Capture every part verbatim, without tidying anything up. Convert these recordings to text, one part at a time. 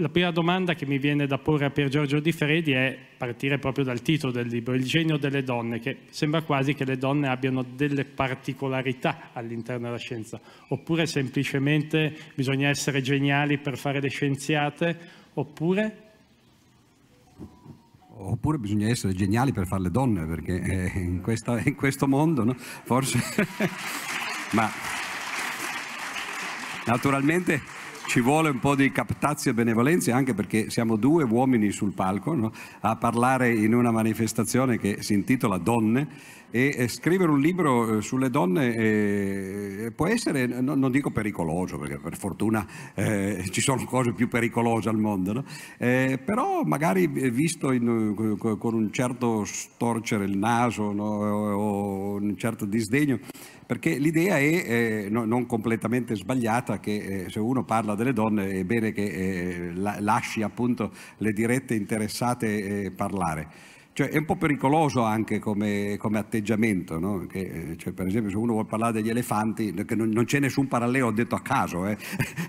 La prima domanda che mi viene da porre a Pier Giorgio Di Fredi è partire proprio dal titolo del libro, Il genio delle donne, che sembra quasi che le donne abbiano delle particolarità all'interno della scienza, oppure semplicemente bisogna essere geniali per fare le scienziate, oppure... Oppure bisogna essere geniali per fare le donne, perché eh, in, questa, in questo mondo, no? Forse... Ma naturalmente... Ci vuole un po' di captazio e benevolenza, anche perché siamo due uomini sul palco, no? A parlare in una manifestazione che si intitola Donne, e, e scrivere un libro sulle donne eh, può essere, no, non dico pericoloso, perché per fortuna eh, ci sono cose più pericolose al mondo, no? Eh, però magari visto in, con un certo storcere il naso, no? O un certo disdegno, perché l'idea è eh, no, non completamente sbagliata, che eh, se uno parla delle donne è bene che eh, la, lasci appunto le dirette interessate eh, parlare. Cioè è un po' pericoloso anche come, come atteggiamento, no? Che, cioè, per esempio, se uno vuole parlare degli elefanti, che non, non c'è nessun parallelo, ho detto a caso, eh?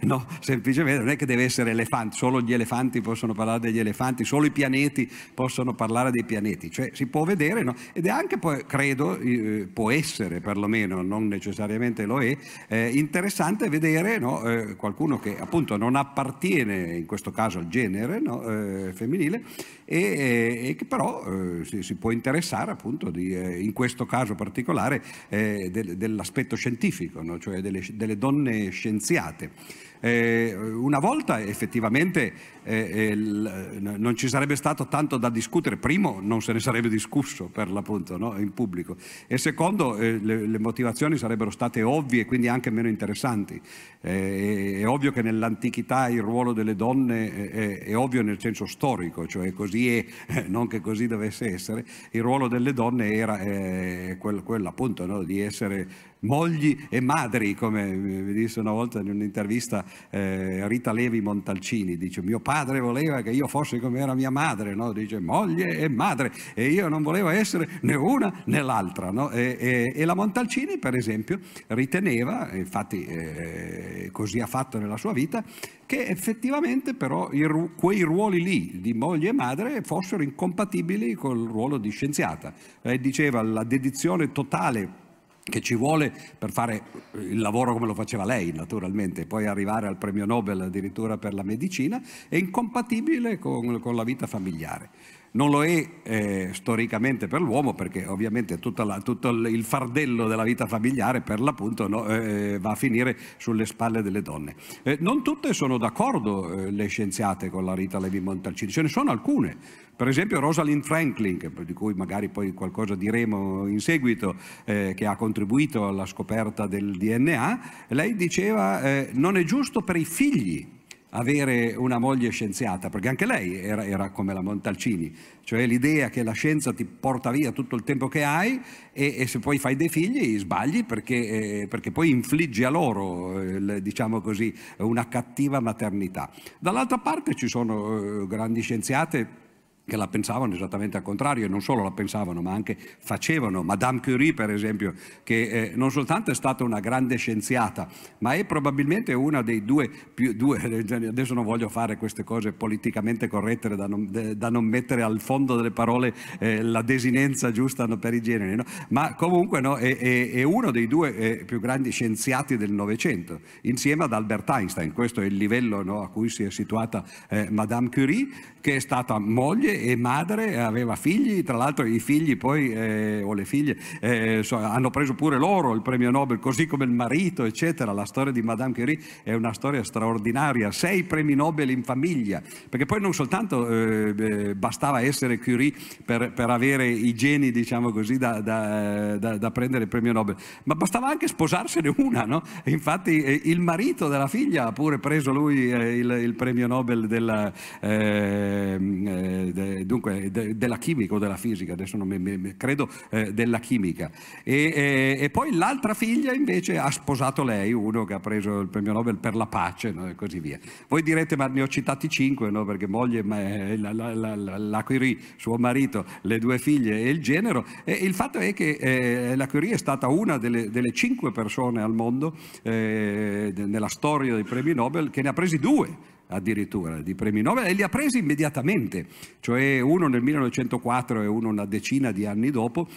No, semplicemente non è che deve essere elefante, solo gli elefanti possono parlare degli elefanti, solo i pianeti possono parlare dei pianeti, cioè si può vedere, no? Ed è anche, poi, credo, eh, può essere perlomeno, non necessariamente lo è, eh, interessante vedere, no? Eh, qualcuno che appunto non appartiene in questo caso al genere, no? Eh, femminile, e, e che però... Eh, Si, si può interessare appunto di, eh, in questo caso particolare eh, del, dell'aspetto scientifico, no? Cioè delle, delle donne scienziate. Eh, una volta effettivamente eh, eh, l, non ci sarebbe stato tanto da discutere, primo non se ne sarebbe discusso per l'appunto, no? In pubblico, e secondo eh, le, le motivazioni sarebbero state ovvie, quindi anche meno interessanti. Eh, è, è ovvio che nell'antichità il ruolo delle donne è, è ovvio nel senso storico, cioè così è, eh, non che così dovesse essere, il ruolo delle donne era eh, quello, quello appunto, no? Di essere mogli e madri, come mi disse una volta in un'intervista eh, Rita Levi Montalcini, dice: mio padre voleva che io fossi come era mia madre, no? Dice moglie e madre, e io non volevo essere né una né l'altra, no? e, e, e la Montalcini, per esempio, riteneva, infatti eh, così ha fatto nella sua vita, che effettivamente però il, quei ruoli lì di moglie e madre fossero incompatibili col ruolo di scienziata. Lei diceva la dedizione totale che ci vuole per fare il lavoro come lo faceva lei, naturalmente, poi arrivare al premio Nobel addirittura per la medicina, è incompatibile con, con la vita familiare. Non lo è eh, storicamente per l'uomo, perché ovviamente tutta la, tutto il fardello della vita familiare per l'appunto, no, eh, va a finire sulle spalle delle donne. Eh, non tutte sono d'accordo eh, le scienziate con la Rita Levi Montalcini, ce ne sono alcune. Per esempio Rosalind Franklin, che, di cui magari poi qualcosa diremo in seguito, eh, che ha contribuito alla scoperta del D N A, lei diceva eh, non è giusto per i figli avere una moglie scienziata, perché anche lei era, era come la Montalcini, cioè l'idea che la scienza ti porta via tutto il tempo che hai, e, e se poi fai dei figli sbagli, perché, eh, perché poi infliggi a loro, eh, diciamo così, una cattiva maternità. Dall'altra parte ci sono eh, grandi scienziate che la pensavano esattamente al contrario, e non solo la pensavano ma anche facevano. Madame Curie, per esempio, che eh, non soltanto è stata una grande scienziata, ma è probabilmente una dei due, più, due adesso non voglio fare queste cose politicamente corrette da non, de, da non mettere al fondo delle parole eh, la desinenza giusta per i generi, no? Ma comunque, no, è, è, è uno dei due eh, più grandi scienziati del Novecento, insieme ad Albert Einstein. Questo è il livello, no, a cui si è situata eh, Madame Curie, che è stata moglie e madre, aveva figli, tra l'altro i figli poi, eh, o le figlie, eh, so, hanno preso pure loro il premio Nobel, così come il marito, eccetera. La storia di Madame Curie è una storia straordinaria, sei premi Nobel in famiglia, perché poi non soltanto eh, bastava essere Curie per, per avere i geni, diciamo così, da, da, da, da prendere il premio Nobel, ma bastava anche sposarsene una, no? Infatti eh, il marito della figlia ha pure preso lui eh, il, il premio Nobel della... Eh, de, dunque de, della chimica o della fisica, adesso non mi, mi, credo eh, della chimica, e, e, e poi l'altra figlia invece ha sposato lei, uno che ha preso il premio Nobel per la pace, no? E così via. Voi direte, ma ne ho citati cinque, no? Perché moglie, ma, la, la, la, la, la Curie, suo marito, le due figlie e il genero, e il fatto è che eh, la Curie è stata una delle, delle cinque persone al mondo eh, nella storia dei premi Nobel che ne ha presi due. addirittura di premi Nobel, e li ha presi immediatamente, cioè uno nel millenovecentoquattro e uno una decina di anni dopo,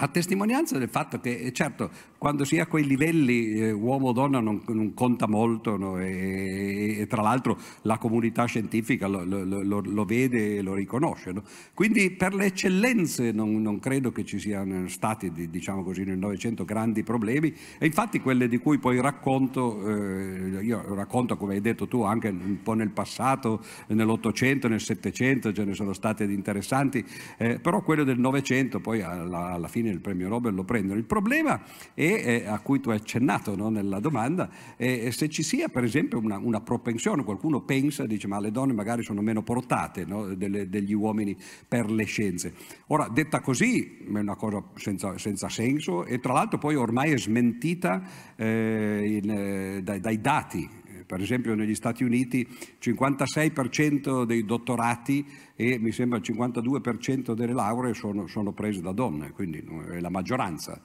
a testimonianza del fatto che, certo, quando si è a quei livelli eh, uomo-donna non, non conta molto, no? e, e tra l'altro la comunità scientifica lo, lo, lo, lo vede e lo riconosce, no? Quindi per le eccellenze non, non credo che ci siano stati, diciamo così, nel Novecento grandi problemi, e infatti quelle di cui poi racconto, eh, io racconto, come hai detto tu, anche un po' nel passato, nell'Ottocento, nel Settecento, ce ne sono state di interessanti, eh, però quello del Novecento poi alla, alla fine il premio Nobel lo prendono. Il problema è, eh, a cui tu hai accennato, no, nella domanda, è se ci sia per esempio una, una propensione, qualcuno pensa, dice ma le donne magari sono meno portate, no, delle, degli uomini per le scienze. Ora, detta così è una cosa senza, senza senso, e tra l'altro poi ormai è smentita eh, in, eh, dai, dai dati. Per esempio negli Stati Uniti il cinquantasei per cento dei dottorati e mi sembra il cinquantadue per cento delle lauree sono, sono prese da donne, quindi è la maggioranza.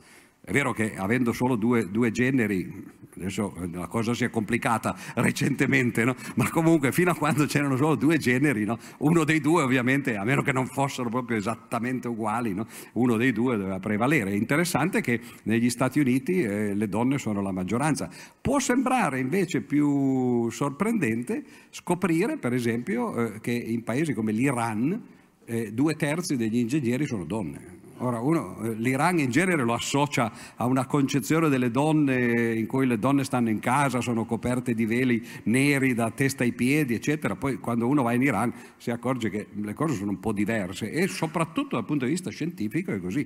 È vero che avendo solo due, due generi, adesso la cosa si è complicata recentemente, no? Ma comunque fino a quando c'erano solo due generi, no? Uno dei due ovviamente, a meno che non fossero proprio esattamente uguali, no? Uno dei due doveva prevalere. È interessante che negli Stati Uniti eh, le donne sono la maggioranza. Può sembrare invece più sorprendente scoprire per esempio eh, che in paesi come l'Iran eh, due terzi degli ingegneri sono donne. Ora, uno, l'Iran in genere lo associa a una concezione delle donne in cui le donne stanno in casa, sono coperte di veli neri da testa ai piedi, eccetera. Poi quando uno va in Iran si accorge che le cose sono un po' diverse, e soprattutto dal punto di vista scientifico è così.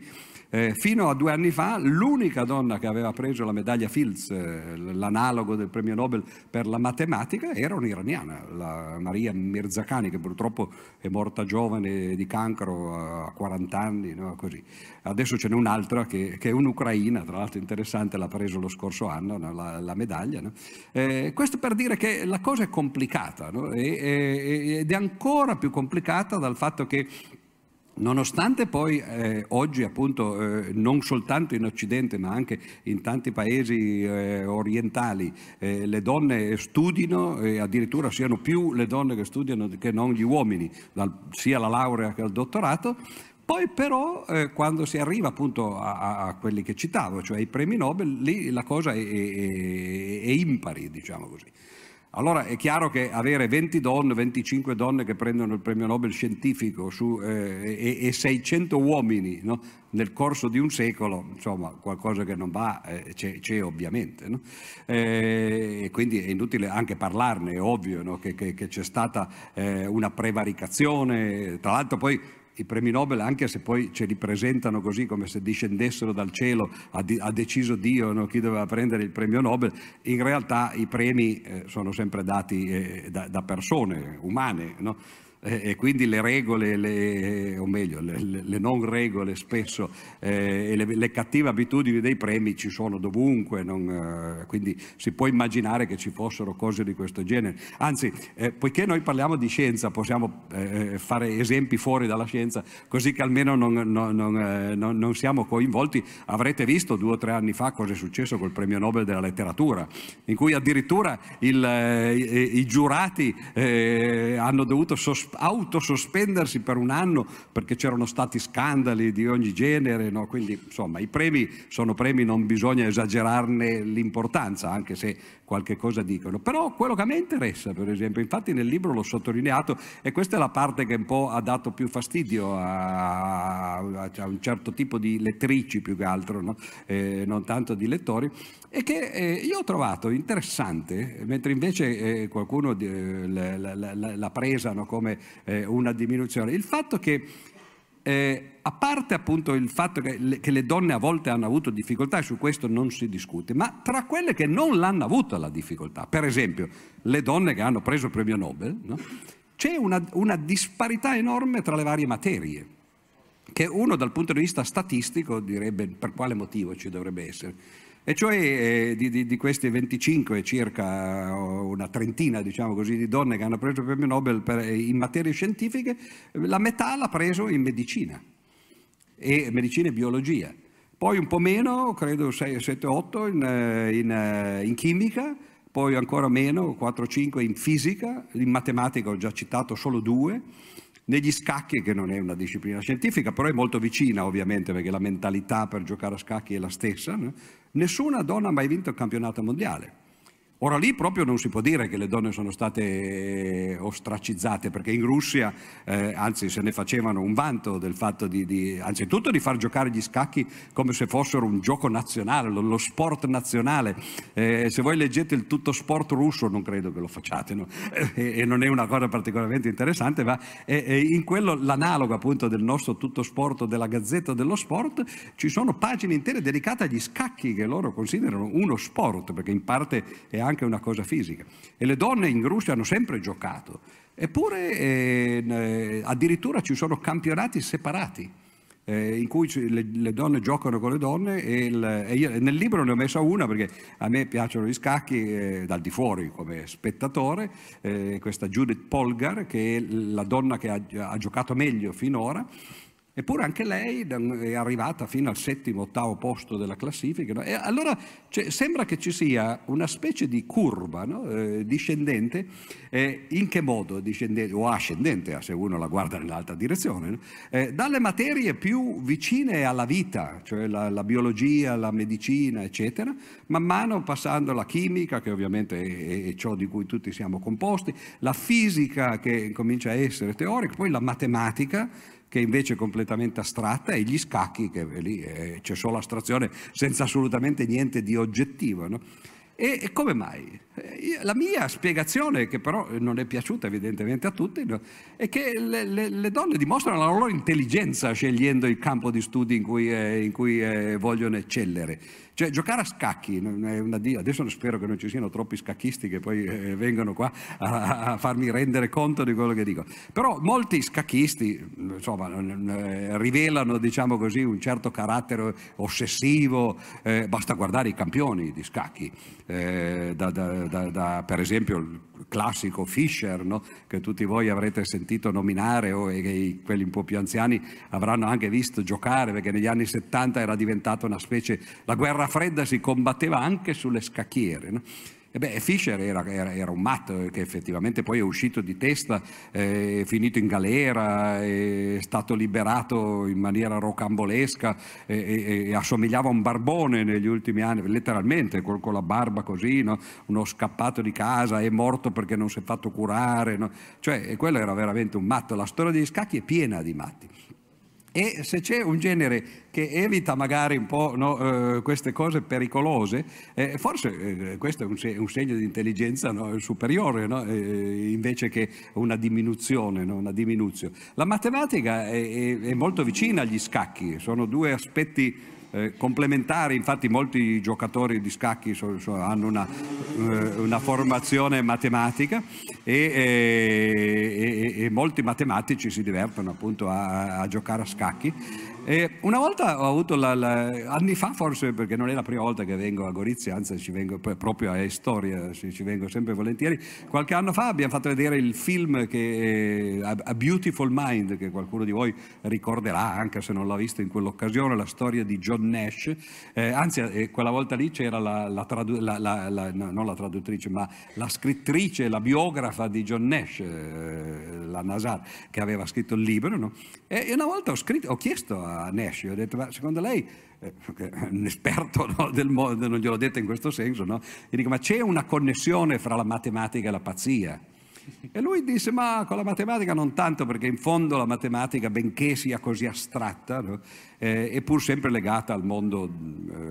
Eh, fino a due anni fa l'unica donna che aveva preso la medaglia Fields, eh, l'analogo del premio Nobel per la matematica, era un'iraniana, la Maryam Mirzakhani, che purtroppo è morta giovane di cancro a quaranta anni, no? Così. Adesso ce n'è un'altra che, che è un'ucraina, tra l'altro interessante, l'ha preso lo scorso anno, no? la, la medaglia, no? Eh, questo per dire che la cosa è complicata, no? e, e, ed è ancora più complicata dal fatto che nonostante poi eh, oggi appunto eh, non soltanto in Occidente ma anche in tanti paesi eh, orientali eh, le donne studino, e addirittura siano più le donne che studiano che non gli uomini, dal, sia la laurea che il dottorato. Poi però eh, quando si arriva appunto a, a quelli che citavo, cioè ai premi Nobel, lì la cosa è, è, è impari, diciamo così. Allora è chiaro che avere venti donne, venticinque donne che prendono il premio Nobel scientifico su, eh, e, e seicento uomini, no? Nel corso di un secolo, insomma, qualcosa che non va eh, c'è ovviamente, no? eh, e quindi è inutile anche parlarne, è ovvio, no? che, che, che c'è stata eh, una prevaricazione, tra l'altro poi i premi Nobel, anche se poi ce li presentano così come se discendessero dal cielo, ha, di, ha deciso Dio, no? Chi doveva prendere il premio Nobel, in realtà i premi eh, sono sempre dati eh, da, da persone umane, no? E quindi le regole, le, o meglio le, le non regole spesso eh, e le, le cattive abitudini dei premi ci sono dovunque, non, eh, quindi si può immaginare che ci fossero cose di questo genere. Anzi, eh, poiché noi parliamo di scienza possiamo eh, fare esempi fuori dalla scienza, così che almeno non, non, non, eh, non, non siamo coinvolti. Avrete visto due o tre anni fa cosa è successo col premio Nobel della letteratura, in cui addirittura il, eh, i, i giurati eh, hanno dovuto sospendere autosospendersi per un anno perché c'erano stati scandali di ogni genere, no? Quindi insomma i premi sono premi, non bisogna esagerarne l'importanza, anche se qualche cosa dicono. Però quello che a me interessa, per esempio, infatti nel libro l'ho sottolineato, e questa è la parte che un po' ha dato più fastidio a, a un certo tipo di lettrici più che altro, no? eh, non tanto di lettori, e che eh, io ho trovato interessante, mentre invece eh, qualcuno eh, l'ha presa, no? Come una diminuzione, il fatto che eh, a parte appunto il fatto che le, che le donne a volte hanno avuto difficoltà, e su questo non si discute, ma tra quelle che non l'hanno avuta la difficoltà, per esempio le donne che hanno preso il premio Nobel, no? C'è una, una disparità enorme tra le varie materie, che uno dal punto di vista statistico direbbe per quale motivo ci dovrebbe essere. E cioè eh, di, di, di queste venticinque, circa una trentina, diciamo così, di donne che hanno preso il premio Nobel per, in materie scientifiche, la metà l'ha preso in medicina, e medicina e biologia. Poi un po' meno, credo sei, sette, otto in, in, in chimica, poi ancora meno, quattro cinque in fisica, in matematica ho già citato solo due, negli scacchi, che non è una disciplina scientifica, però è molto vicina ovviamente, perché la mentalità per giocare a scacchi è la stessa, no? Nessuna donna ha mai vinto il campionato mondiale. Ora lì proprio non si può dire che le donne sono state ostracizzate, perché in Russia eh, anzi se ne facevano un vanto del fatto di, di anzitutto di far giocare gli scacchi come se fossero un gioco nazionale, lo, lo sport nazionale. Eh, se voi leggete il Tutto Sport russo non credo che lo facciate, no? e, e non è una cosa particolarmente interessante, ma è, è in quello l'analogo appunto del nostro Tutto Sport, della Gazzetta dello Sport, ci sono pagine intere dedicate agli scacchi, che loro considerano uno sport, perché in parte è anche una cosa fisica, e le donne in Russia hanno sempre giocato, eppure eh, addirittura ci sono campionati separati eh, in cui le, le donne giocano con le donne, e, il, e io nel libro ne ho messa una perché a me piacciono gli scacchi eh, dal di fuori come spettatore, eh, questa Judit Polgár, che è la donna che ha, ha giocato meglio finora. Eppure anche lei è arrivata fino al settimo, ottavo posto della classifica. No? E allora cioè, sembra che ci sia una specie di curva, no? eh, discendente, eh, in che modo discendente o ascendente, se uno la guarda nell'altra direzione, no? eh, dalle materie più vicine alla vita, cioè la, la biologia, la medicina, eccetera, man mano passando la chimica, che ovviamente è, è ciò di cui tutti siamo composti, la fisica, che comincia a essere teorica, poi la matematica, che invece è completamente astratta, e gli scacchi, che lì eh, c'è solo astrazione senza assolutamente niente di oggettivo. No? E, e come mai? La mia spiegazione, che però non è piaciuta evidentemente a tutti, no? è che le, le, le donne dimostrano la loro intelligenza scegliendo il campo di studi in cui, eh, in cui eh, vogliono eccellere. Cioè giocare a scacchi, una, adesso spero che non ci siano troppi scacchisti che poi eh, vengono qua a, a farmi rendere conto di quello che dico, però molti scacchisti insomma, rivelano, diciamo così, un certo carattere ossessivo, eh, basta guardare i campioni di scacchi, eh, da, da, da, da, per esempio il classico Fischer, no? che tutti voi avrete sentito nominare, o e che quelli un po' più anziani avranno anche visto giocare, perché negli anni settanta era diventata una specie, la guerra fredda si combatteva anche sulle scacchiere, no? E beh, Fischer era, era, era un matto che effettivamente poi è uscito di testa, eh, è finito in galera, è stato liberato in maniera rocambolesca, eh, eh, assomigliava a un barbone negli ultimi anni, letteralmente, con, con la barba così, no? uno scappato di casa, è morto perché non si è fatto curare, no? cioè quello era veramente un matto. La storia degli scacchi è piena di matti. E se c'è un genere che evita magari un po', no, eh, queste cose pericolose, eh, forse eh, questo è un, se un segno di intelligenza, no, superiore, no, eh, invece che una diminuzione, no, una diminuzione. La matematica è, è molto vicina agli scacchi, sono due aspetti eh, complementari, infatti molti giocatori di scacchi so so hanno una, eh, una formazione matematica. E, e, e molti matematici si divertono appunto a, a giocare a scacchi. E una volta ho avuto, la, la, anni fa forse, perché non è la prima volta che vengo a Gorizia, anzi ci vengo proprio a Storia, ci vengo sempre volentieri, qualche anno fa abbiamo fatto vedere il film che, a, a Beautiful Mind, che qualcuno di voi ricorderà anche se non l'ha visto in quell'occasione, la storia di John Nash, eh, anzi eh, quella volta lì c'era la, la, la, la, la no, non la traduttrice, ma la scrittrice, la biografa di John Nash, eh, la Nasar, che aveva scritto il libro, no? e una volta ho, scritto, ho chiesto a Nash, ho detto, ma secondo lei, eh, un esperto, no, del mondo, non gliel'ho detto in questo senso, no? e dico, ma c'è una connessione fra la matematica e la pazzia? E lui disse, ma con la matematica non tanto, perché in fondo la matematica, benché sia così astratta, no? eh, è pur sempre legata al mondo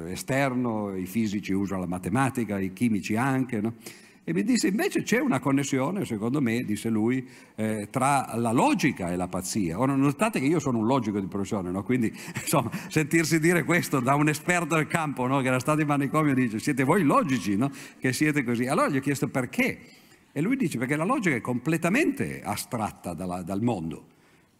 eh, esterno, i fisici usano la matematica, i chimici anche, no? E mi disse, invece c'è una connessione, secondo me, disse lui, eh, tra la logica e la pazzia. Ora, notate che io sono un logico di professione, no? quindi insomma, sentirsi dire questo da un esperto del campo, no? che era stato in manicomio, dice, siete voi logici, no? che siete così. Allora gli ho chiesto perché. E lui dice, perché la logica è completamente astratta dalla, dal mondo.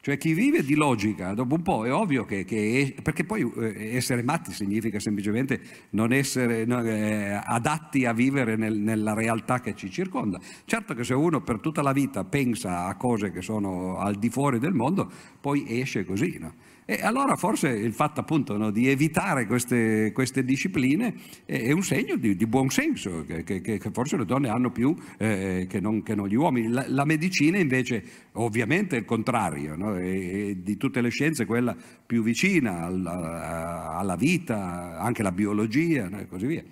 Cioè chi vive di logica, dopo un po' è ovvio che, che perché poi eh, essere matti significa semplicemente non essere no, eh, adatti a vivere nel, nella realtà che ci circonda. Certo che se uno per tutta la vita pensa a cose che sono al di fuori del mondo, poi esce così, no? E allora forse il fatto appunto no, di evitare queste, queste discipline è, è un segno di, di buon senso, che, che, che forse le donne hanno più eh, che, non, che non gli uomini. La, la medicina invece ovviamente è il contrario, no? E, e di tutte le scienze quella più vicina alla, alla vita, anche la biologia, no? E così via.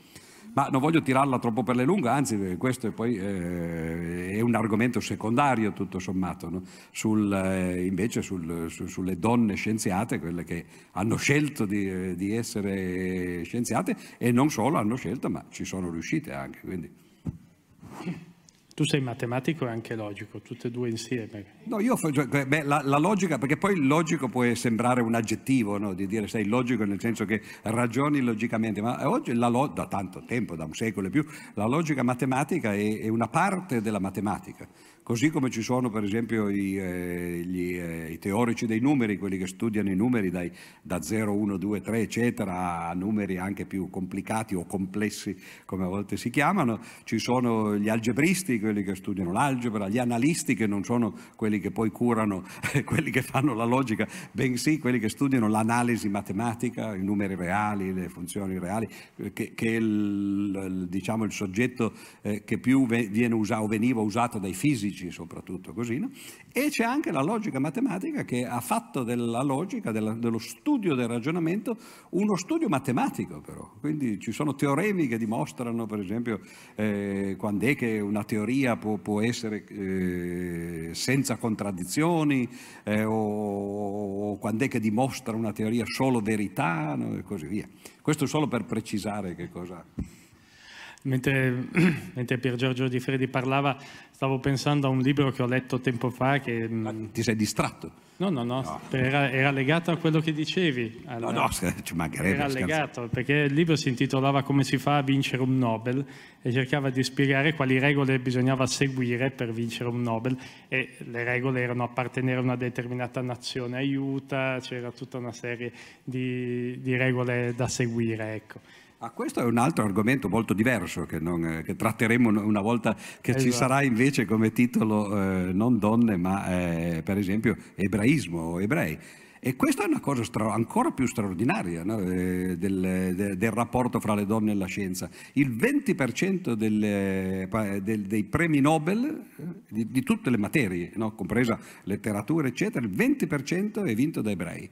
Ma non voglio tirarla troppo per le lunghe, anzi questo è, poi, eh, è un argomento secondario tutto sommato, no? Sul, eh, invece sul, su, sulle donne scienziate, quelle che hanno scelto di, di essere scienziate e non solo hanno scelto ma ci sono riuscite anche. Quindi. Tu sei matematico e anche logico, tutte e due insieme. No, io beh, la, la logica, perché poi il logico può sembrare un aggettivo, no? Di dire sei logico nel senso che ragioni logicamente, ma oggi la lo, da tanto tempo, da un secolo e più, la logica matematica è, è una parte della matematica. Così come ci sono per esempio i, eh, gli, eh, i teorici dei numeri, quelli che studiano i numeri dai, da zero, uno, due, tre eccetera a numeri anche più complicati o complessi come a volte si chiamano, ci sono gli algebristi, quelli che studiano l'algebra, gli analisti che non sono quelli che poi curano, eh, quelli che fanno la logica, bensì quelli che studiano l'analisi matematica, i numeri reali, le funzioni reali, che, che è il, diciamo, il soggetto eh, che più viene usato, veniva usato dai fisici soprattutto così, no? E c'è anche la logica matematica che ha fatto della logica, della, dello studio del ragionamento, uno studio matematico però, quindi ci sono teoremi che dimostrano per esempio eh, quando è che una teoria può, può essere eh, senza contraddizioni eh, o, o quando è che dimostra una teoria solo verità, no? E così via. Questo solo per precisare che cosa... Mentre, mentre Pier Giorgio Di Fredi parlava, stavo pensando a un libro che ho letto tempo fa che... Ma ti sei distratto? No, no, no, no. Era, era legato a quello che dicevi. Alla, no, no, ci mancherebbe. Era legato, perché il libro si intitolava Come si fa a vincere un Nobel e cercava di spiegare quali regole bisognava seguire per vincere un Nobel, e le regole erano appartenere a una determinata nazione aiuta, c'era tutta una serie di, di regole da seguire, ecco. Ah, questo è un altro argomento molto diverso che, non, che tratteremo una volta che esatto. Ci sarà invece come titolo eh, non donne ma eh, per esempio ebraismo o ebrei. E questa è una cosa stra- ancora più straordinaria, no? eh, del, de, del rapporto fra le donne e la scienza. Il venti per cento delle, del, dei premi Nobel, eh, di, di tutte le materie, no? Compresa letteratura eccetera, il venti per cento è vinto da ebrei.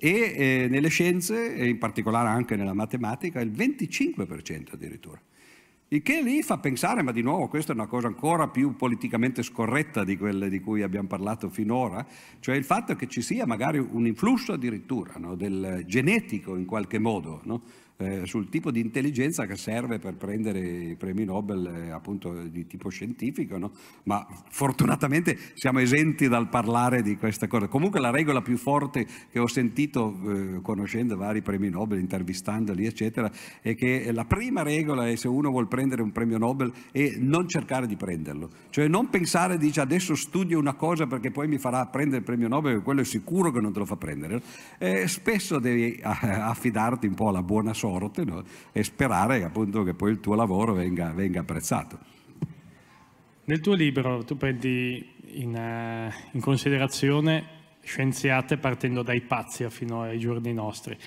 E eh, nelle scienze, e in particolare anche nella matematica, il venticinque per cento addirittura. Il che lì fa pensare, ma di nuovo questa è una cosa ancora più politicamente scorretta di quelle di cui abbiamo parlato finora, cioè il fatto che ci sia magari un influsso addirittura, no, del genetico in qualche modo, no? Eh, sul tipo di intelligenza che serve per prendere i premi Nobel eh, appunto di tipo scientifico, no? Ma fortunatamente siamo esenti dal parlare di questa cosa. Comunque la regola più forte che ho sentito eh, conoscendo vari premi Nobel, intervistandoli eccetera, è che la prima regola è, se uno vuol prendere un premio Nobel, è non cercare di prenderlo, cioè non pensare, dice adesso studio una cosa perché poi mi farà prendere il premio Nobel, quello è sicuro che non te lo fa prendere. Eh, spesso devi affidarti un po' alla buona sorte, Sorte, no? E sperare appunto che poi il tuo lavoro venga, venga apprezzato. Nel tuo libro tu prendi in, uh, in considerazione scienziate partendo dai Pazzia fino ai giorni nostri.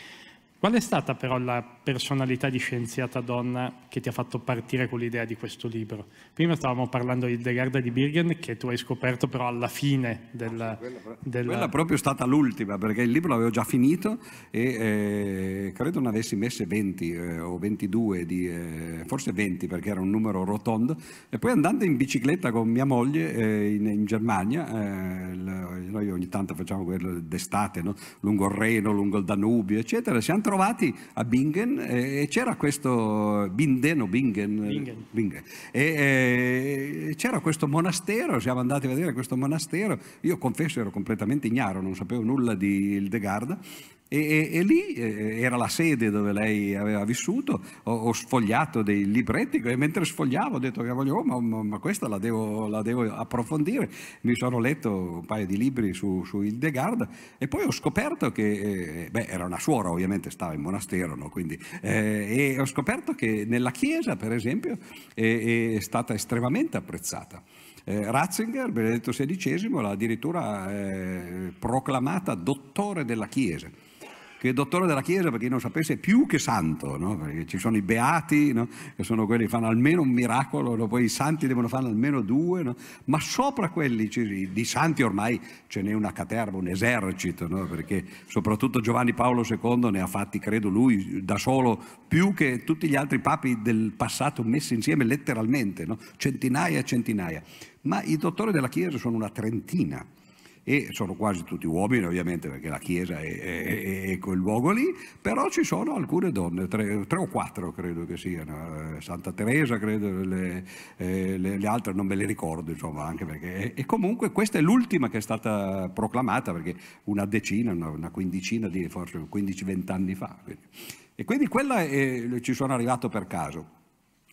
Qual è stata però la personalità di scienziata donna che ti ha fatto partire con l'idea di questo libro? Prima stavamo parlando di Hildegard di Bingen, che tu hai scoperto però alla fine della... Quella, della... quella proprio è stata l'ultima, perché il libro l'avevo già finito e eh, credo ne avessi messe venti eh, o ventidue, di, eh, forse venti perché era un numero rotondo, e poi andando in bicicletta con mia moglie eh, in, in Germania, eh, l, noi ogni tanto facciamo quello d'estate, no? Lungo il Reno, lungo il Danubio eccetera, siamo trovati a Bingen e c'era questo Binden o Bingen, Bingen. Bingen. E, e c'era questo monastero, siamo andati a vedere questo monastero, io confesso ero completamente ignaro, non sapevo nulla di Hildegard. E, e, e lì eh, era la sede dove lei aveva vissuto, ho, ho sfogliato dei libretti e mentre sfogliavo ho detto che voglio, oh, ma, ma, ma questa la devo, la devo approfondire, mi sono letto un paio di libri su, su Hildegard e poi ho scoperto che, eh, beh era una suora ovviamente, stava in monastero, no? Quindi, eh, e ho scoperto che nella chiesa per esempio è, è stata estremamente apprezzata. Eh, Ratzinger, Benedetto sedicesimo, l'ha addirittura eh, proclamata dottore della Chiesa. Che dottore della Chiesa, perché non sapesse, più che santo, no? Perché ci sono i beati, no? Che sono quelli che fanno almeno un miracolo, no? Poi i santi devono farne almeno due, no? Ma sopra quelli di santi ormai ce n'è una caterva, un esercito, no? Perché soprattutto Giovanni Paolo secondo ne ha fatti, credo lui, da solo più che tutti gli altri papi del passato messi insieme letteralmente, no? Centinaia e centinaia. Ma i dottori della Chiesa sono una trentina. E sono quasi tutti uomini ovviamente, perché la Chiesa è, è, è quel luogo lì, però ci sono alcune donne, tre, tre o quattro credo che siano, Santa Teresa credo, le, le, le altre non me le ricordo insomma, anche perché, e comunque questa è l'ultima che è stata proclamata, perché una decina, una, una quindicina di forse quindici venti anni fa, quindi. E quindi quella è, ci sono arrivato per caso.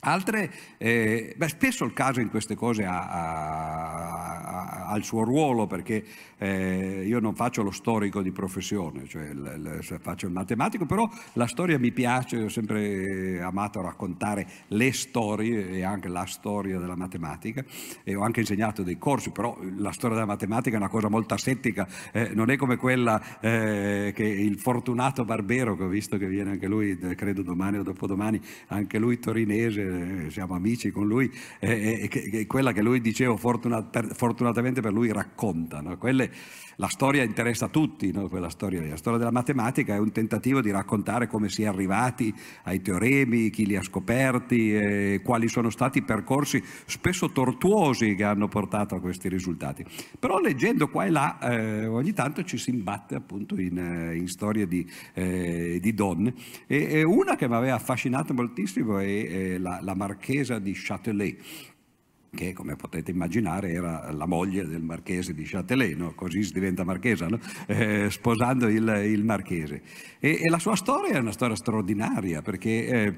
Altre, eh, beh, spesso il caso in queste cose ha, ha, ha, ha il suo ruolo, perché eh, io non faccio lo storico di professione, cioè l, l, faccio il matematico, però la storia mi piace, ho sempre amato raccontare le storie e anche la storia della matematica, e ho anche insegnato dei corsi, però la storia della matematica è una cosa molto asettica, eh, non è come quella eh, che il Fortunato Barbero, che ho visto che viene anche lui, credo domani o dopodomani, anche lui torinese, siamo amici con lui, eh, eh, che, che quella che lui dicevo fortunat- per, fortunatamente per lui racconta, no? Quelle, la storia interessa a tutti, no? Quella storia, la storia della matematica è un tentativo di raccontare come si è arrivati ai teoremi, chi li ha scoperti, eh, quali sono stati i percorsi spesso tortuosi che hanno portato a questi risultati. Però leggendo qua e là eh, ogni tanto ci si imbatte appunto in, in storie di, eh, di donne, e, e una che mi aveva affascinato moltissimo è, è la La, la Marchesa di Châtelet, che come potete immaginare era la moglie del Marchese di Châtelet, no? Così si diventa marchesa, no? Eh, sposando il, il Marchese. E, e la sua storia è una storia straordinaria, perché eh,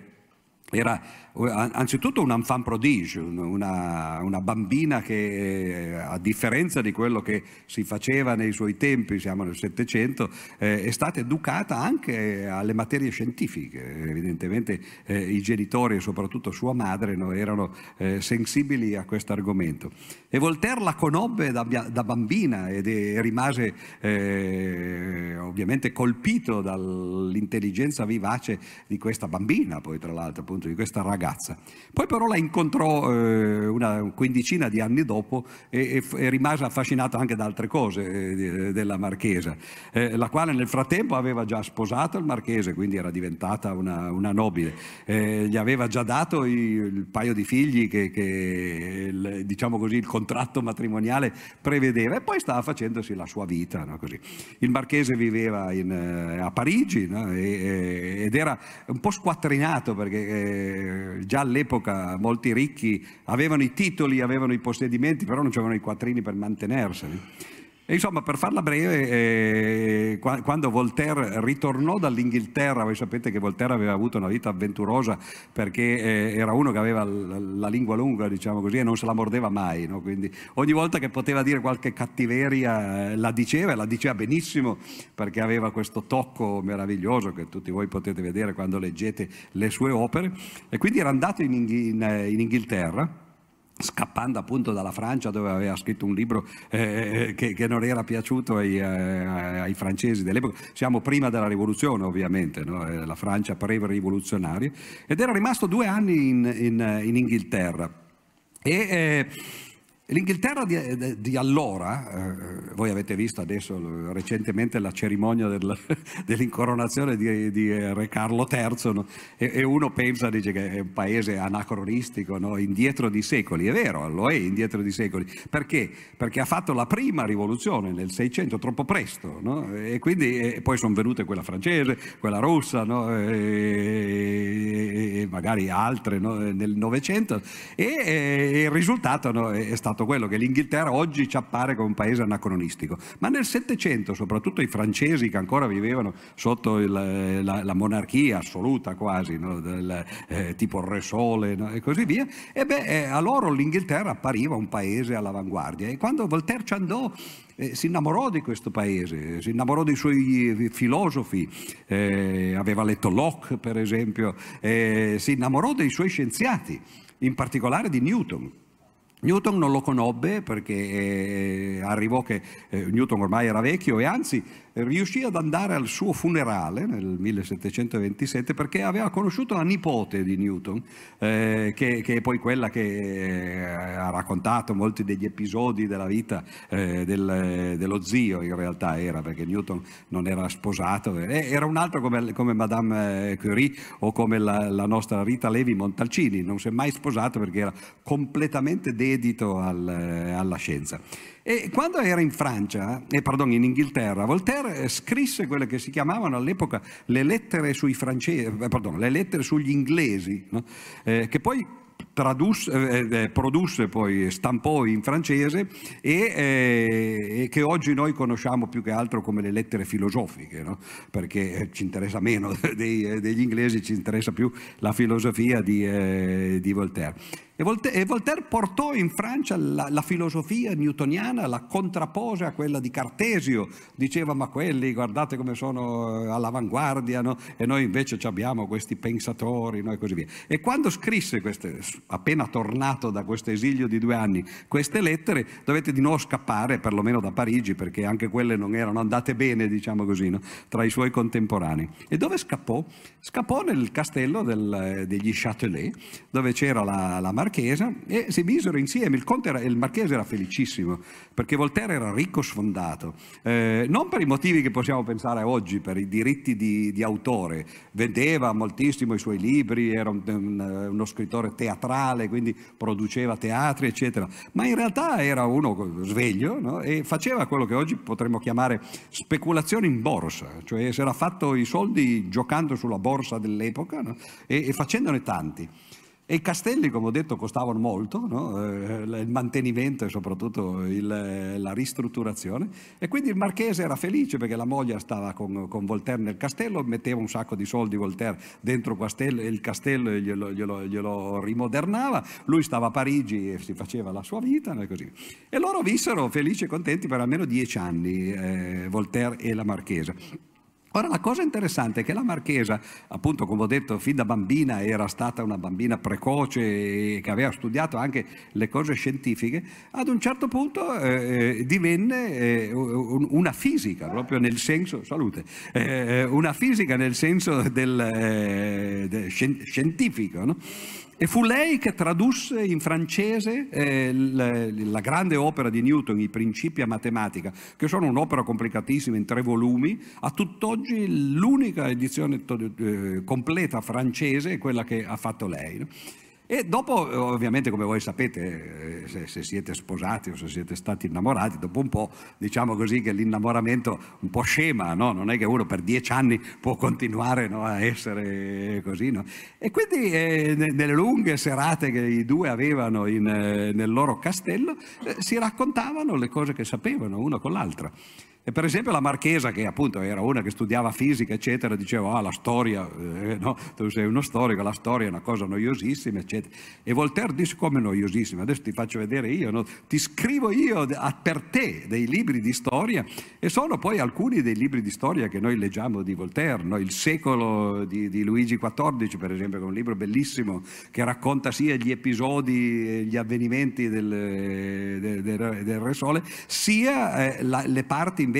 era anzitutto un enfant prodige, una, una bambina che, a differenza di quello che si faceva nei suoi tempi, siamo nel Settecento, eh, è stata educata anche alle materie scientifiche. Evidentemente eh, i genitori e soprattutto sua madre, no, erano eh, sensibili a questo argomento. E Voltaire la conobbe da, da bambina ed è, rimase eh, ovviamente colpito dall'intelligenza vivace di questa bambina, poi tra l'altro appunto di questa ragazza. Poi però la incontrò eh, una quindicina di anni dopo e, e, e rimase affascinato anche da altre cose eh, di, della Marchesa, eh, la quale nel frattempo aveva già sposato il Marchese, quindi era diventata una, una nobile, eh, gli aveva già dato i, il paio di figli che, che il, diciamo così, il contratto matrimoniale prevedeva, e poi stava facendosi la sua vita, no? Così. Il Marchese viveva in, a Parigi, no? e, e, ed era un po' squattrinato, perché Eh, già all'epoca molti ricchi avevano i titoli, avevano i possedimenti, però non c'erano i quattrini per mantenerseli. E insomma, per farla breve, eh, quando Voltaire ritornò dall'Inghilterra, voi sapete che Voltaire aveva avuto una vita avventurosa, perché eh, era uno che aveva l- la lingua lunga, diciamo così, e non se la mordeva mai, no? Quindi ogni volta che poteva dire qualche cattiveria eh, la diceva, e la diceva benissimo, perché aveva questo tocco meraviglioso che tutti voi potete vedere quando leggete le sue opere. E quindi era andato in, Inghi- in, in Inghilterra, scappando appunto dalla Francia, dove aveva scritto un libro eh, che, che non era piaciuto ai, eh, ai francesi dell'epoca. Siamo prima della rivoluzione ovviamente, no? La Francia pre-rivoluzionaria, ed era rimasto due anni in, in, in Inghilterra. E eh, l'Inghilterra di, di allora, eh, voi avete visto adesso recentemente la cerimonia del, dell'incoronazione di, di Re Carlo terzo, no? e, e uno pensa, dice che è un paese anacronistico, no? Indietro di secoli. È vero, lo è indietro di secoli. Perché? Perché ha fatto la prima rivoluzione nel Seicento troppo presto, no? E quindi e poi sono venute quella francese, quella russa, no? e, e magari altre, no? Nel Novecento, e, e il risultato, no? è stato quello che l'Inghilterra oggi ci appare come un paese anacronistico, ma nel Settecento soprattutto i francesi, che ancora vivevano sotto il, la, la monarchia assoluta quasi, no? Del, eh, tipo Re Sole, no? E così via, e beh, eh, a loro l'Inghilterra appariva un paese all'avanguardia. E quando Voltaire ci andò eh, si innamorò di questo paese, si innamorò dei suoi filosofi, eh, aveva letto Locke per esempio, eh, si innamorò dei suoi scienziati, in particolare di Newton. Newton non lo conobbe perché arrivò che Newton ormai era vecchio, e anzi riuscì ad andare al suo funerale nel millesettecentoventisette perché aveva conosciuto la nipote di Newton, eh, che, che è poi quella che ha raccontato molti degli episodi della vita eh, del, dello zio, in realtà era, perché Newton non era sposato, era un altro come, come Madame Curie o come la, la nostra Rita Levi Montalcini, non si è mai sposato perché era completamente dentro dedito al, alla scienza. E quando era in Francia, eh, pardon, in Inghilterra, Voltaire scrisse quelle che si chiamavano all'epoca le lettere sui francesi, pardon, le lettere sugli inglesi, no? eh, che poi tradusse, eh, produsse, poi stampò in francese e eh, che oggi noi conosciamo più che altro come le lettere filosofiche, no? Perché ci interessa meno dei, degli inglesi, ci interessa più la filosofia di, eh, di Voltaire. E Voltaire portò in Francia la, la filosofia newtoniana, la contrappose a quella di Cartesio. Diceva: ma quelli guardate come sono all'avanguardia, no? E noi invece abbiamo questi pensatori, no? E così via. E quando scrisse queste, appena tornato da questo esilio di due anni, queste lettere, dovette di nuovo scappare, perlomeno da Parigi, perché anche quelle non erano andate bene, diciamo così, no? Tra i suoi contemporanei. E dove scappò? Scappò nel castello del, degli Châtelet, dove c'era la, la Marchesa, e si misero insieme. Il conte era, il marchese era felicissimo perché Voltaire era ricco sfondato, eh, non per i motivi che possiamo pensare oggi, per i diritti di, di autore. Vendeva moltissimo i suoi libri, era un, un, uno scrittore teatrale, quindi produceva teatri eccetera, ma in realtà era uno sveglio, no? E faceva quello che oggi potremmo chiamare speculazione in borsa, cioè si era fatto i soldi giocando sulla borsa dell'epoca, no? e, e facendone tanti. E i castelli, come ho detto, costavano molto, no? Il mantenimento e soprattutto il, la ristrutturazione. E quindi il marchese era felice perché la moglie stava con, con Voltaire nel castello, metteva un sacco di soldi Voltaire dentro castello, il castello e glielo, glielo, glielo rimodernava. Lui stava a Parigi e si faceva la sua vita, no? E così. E loro vissero felici e contenti per almeno dieci anni, eh, Voltaire e la marchesa. Ora, la cosa interessante è che la marchesa, appunto, come ho detto, fin da bambina era stata una bambina precoce e che aveva studiato anche le cose scientifiche, ad un certo punto eh, divenne eh, una fisica, proprio nel senso, salute, eh, una fisica nel senso del, eh, del scientifico, no? E fu lei che tradusse in francese eh, la, la grande opera di Newton, I principi a matematica, che sono un'opera complicatissima in tre volumi. A tutt'oggi l'unica edizione eh, completa francese è quella che ha fatto lei, no? E dopo, ovviamente, come voi sapete, se, se siete sposati o se siete stati innamorati, dopo un po', diciamo così, che l'innamoramento un po' scema, no? Non è che uno per dieci anni può continuare, no, a essere così, no? E quindi eh, nelle lunghe serate che i due avevano in, eh, nel loro castello, eh, si raccontavano le cose che sapevano uno con l'altra. E per esempio la marchesa, che appunto era una che studiava fisica eccetera, diceva: ah, la storia, eh, no, tu sei uno storico, la storia è una cosa noiosissima eccetera. E Voltaire disse: come noiosissima? Adesso ti faccio vedere io, no? Ti scrivo io a, per te dei libri di storia. E sono poi alcuni dei libri di storia che noi leggiamo di Voltaire, no? Il secolo di, di Luigi quattordici, per esempio, che è un libro bellissimo che racconta sia gli episodi, gli avvenimenti del, del, del, del Re Sole, sia eh, la, le parti invece,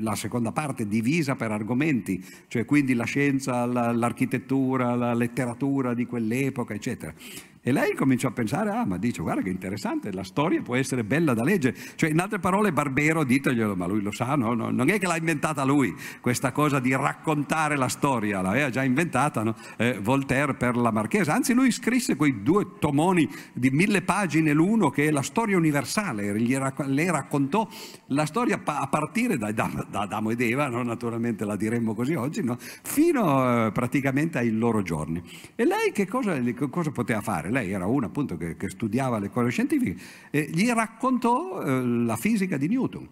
la seconda parte divisa per argomenti, cioè quindi la scienza, la, l'architettura, la letteratura di quell'epoca eccetera. E lei cominciò a pensare: ah, ma dice, guarda che interessante, la storia può essere bella da leggere. Cioè, in altre parole, Barbero, diteglielo, ma lui lo sa, no? No, non è che l'ha inventata lui, questa cosa di raccontare la storia, l'aveva già inventata, no? eh, Voltaire per la marchesa. Anzi, lui scrisse quei due tomoni di mille pagine l'uno, che è la storia universale. Gli rac le raccontò la storia pa a partire da, da, da Adamo ed Eva, no? Naturalmente la diremmo così oggi, no? Fino eh, praticamente ai loro giorni. E lei che cosa, che cosa poteva fare? Lei era una, appunto, che, che studiava le cose scientifiche, e gli raccontò eh, la fisica di Newton.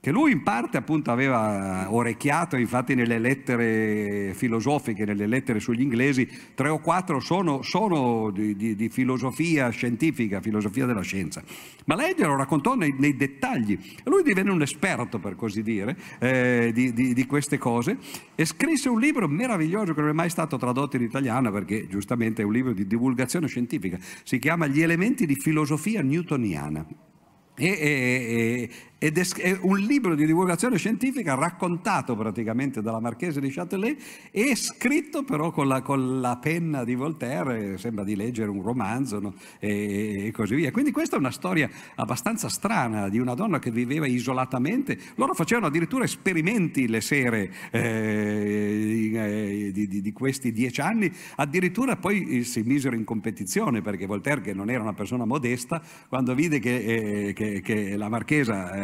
che lui in parte appunto aveva orecchiato, infatti nelle lettere filosofiche, nelle lettere sugli inglesi, tre o quattro sono, sono di, di, di filosofia scientifica, filosofia della scienza. Ma lei glielo raccontò nei, nei dettagli. Lui divenne un esperto, per così dire, eh, di, di, di queste cose, e scrisse un libro meraviglioso che non è mai stato tradotto in italiano perché giustamente è un libro di divulgazione scientifica. Si chiama Gli elementi di filosofia newtoniana. E, e, e, ed è un libro di divulgazione scientifica raccontato praticamente dalla Marchesa di Châtelet e scritto però con la, con la penna di Voltaire, sembra di leggere un romanzo, no? e, e così via. Quindi questa è una storia abbastanza strana di una donna che viveva isolatamente. Loro facevano addirittura esperimenti le sere eh, di, di, di questi dieci anni, addirittura poi si misero in competizione perché Voltaire, che non era una persona modesta, quando vide che... Eh, che Che la Marchesa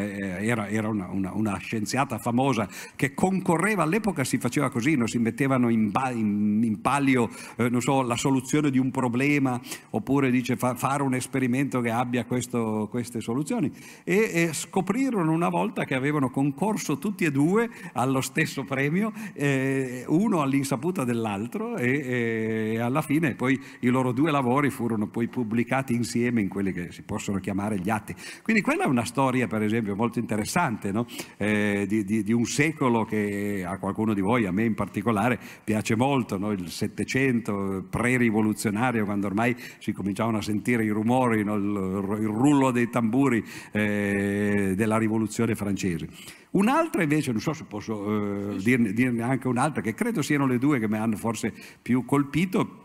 era, era una, una, una scienziata famosa che concorreva, all'epoca si faceva così, no? Si mettevano in, ba, in, in palio eh, non so, la soluzione di un problema, oppure dice fa, fare un esperimento che abbia questo, queste soluzioni, e, e scoprirono una volta che avevano concorso tutti e due allo stesso premio, eh, uno all'insaputa dell'altro, e, e alla fine poi i loro due lavori furono poi pubblicati insieme in quelli che si possono chiamare gli atti. Quindi quella è una storia, per esempio, molto interessante, no? eh, di, di, di un secolo che a qualcuno di voi, a me in particolare, piace molto, no? Il Settecento pre-rivoluzionario, quando ormai si cominciavano a sentire i rumori, no? il, il rullo dei tamburi eh, della rivoluzione francese. Un'altra invece, non so se posso eh, dirne, dirne anche un'altra, che credo siano le due che mi hanno forse più colpito,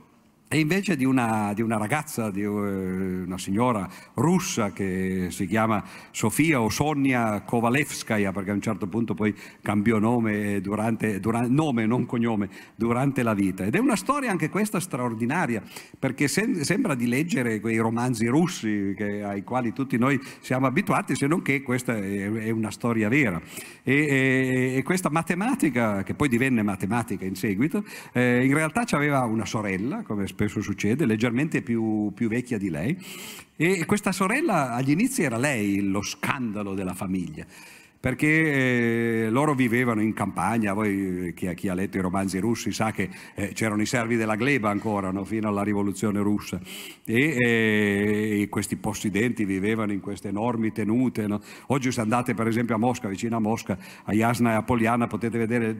e invece di una, di una ragazza, di una signora russa che si chiama Sofia o Sonia Kovalevskaya, perché a un certo punto poi cambiò nome, durante, durante, nome non cognome, durante la vita. Ed è una storia anche questa straordinaria, perché sem- sembra di leggere quei romanzi russi che, ai quali tutti noi siamo abituati, se non che questa è, è una storia vera. E, e, e questa matematica, che poi divenne matematica in seguito, eh, in realtà c'aveva una sorella, come spesso succede, leggermente più, più vecchia di lei, e questa sorella agli inizi era lei lo scandalo della famiglia, perché eh, loro vivevano in campagna. Voi, chi, chi ha letto i romanzi russi sa che eh, c'erano i servi della gleba ancora, no? Fino alla rivoluzione russa, e eh, questi possidenti vivevano in queste enormi tenute, no? Oggi, se andate per esempio a Mosca, vicino a Mosca, a Jasna e a Poliana, potete vedere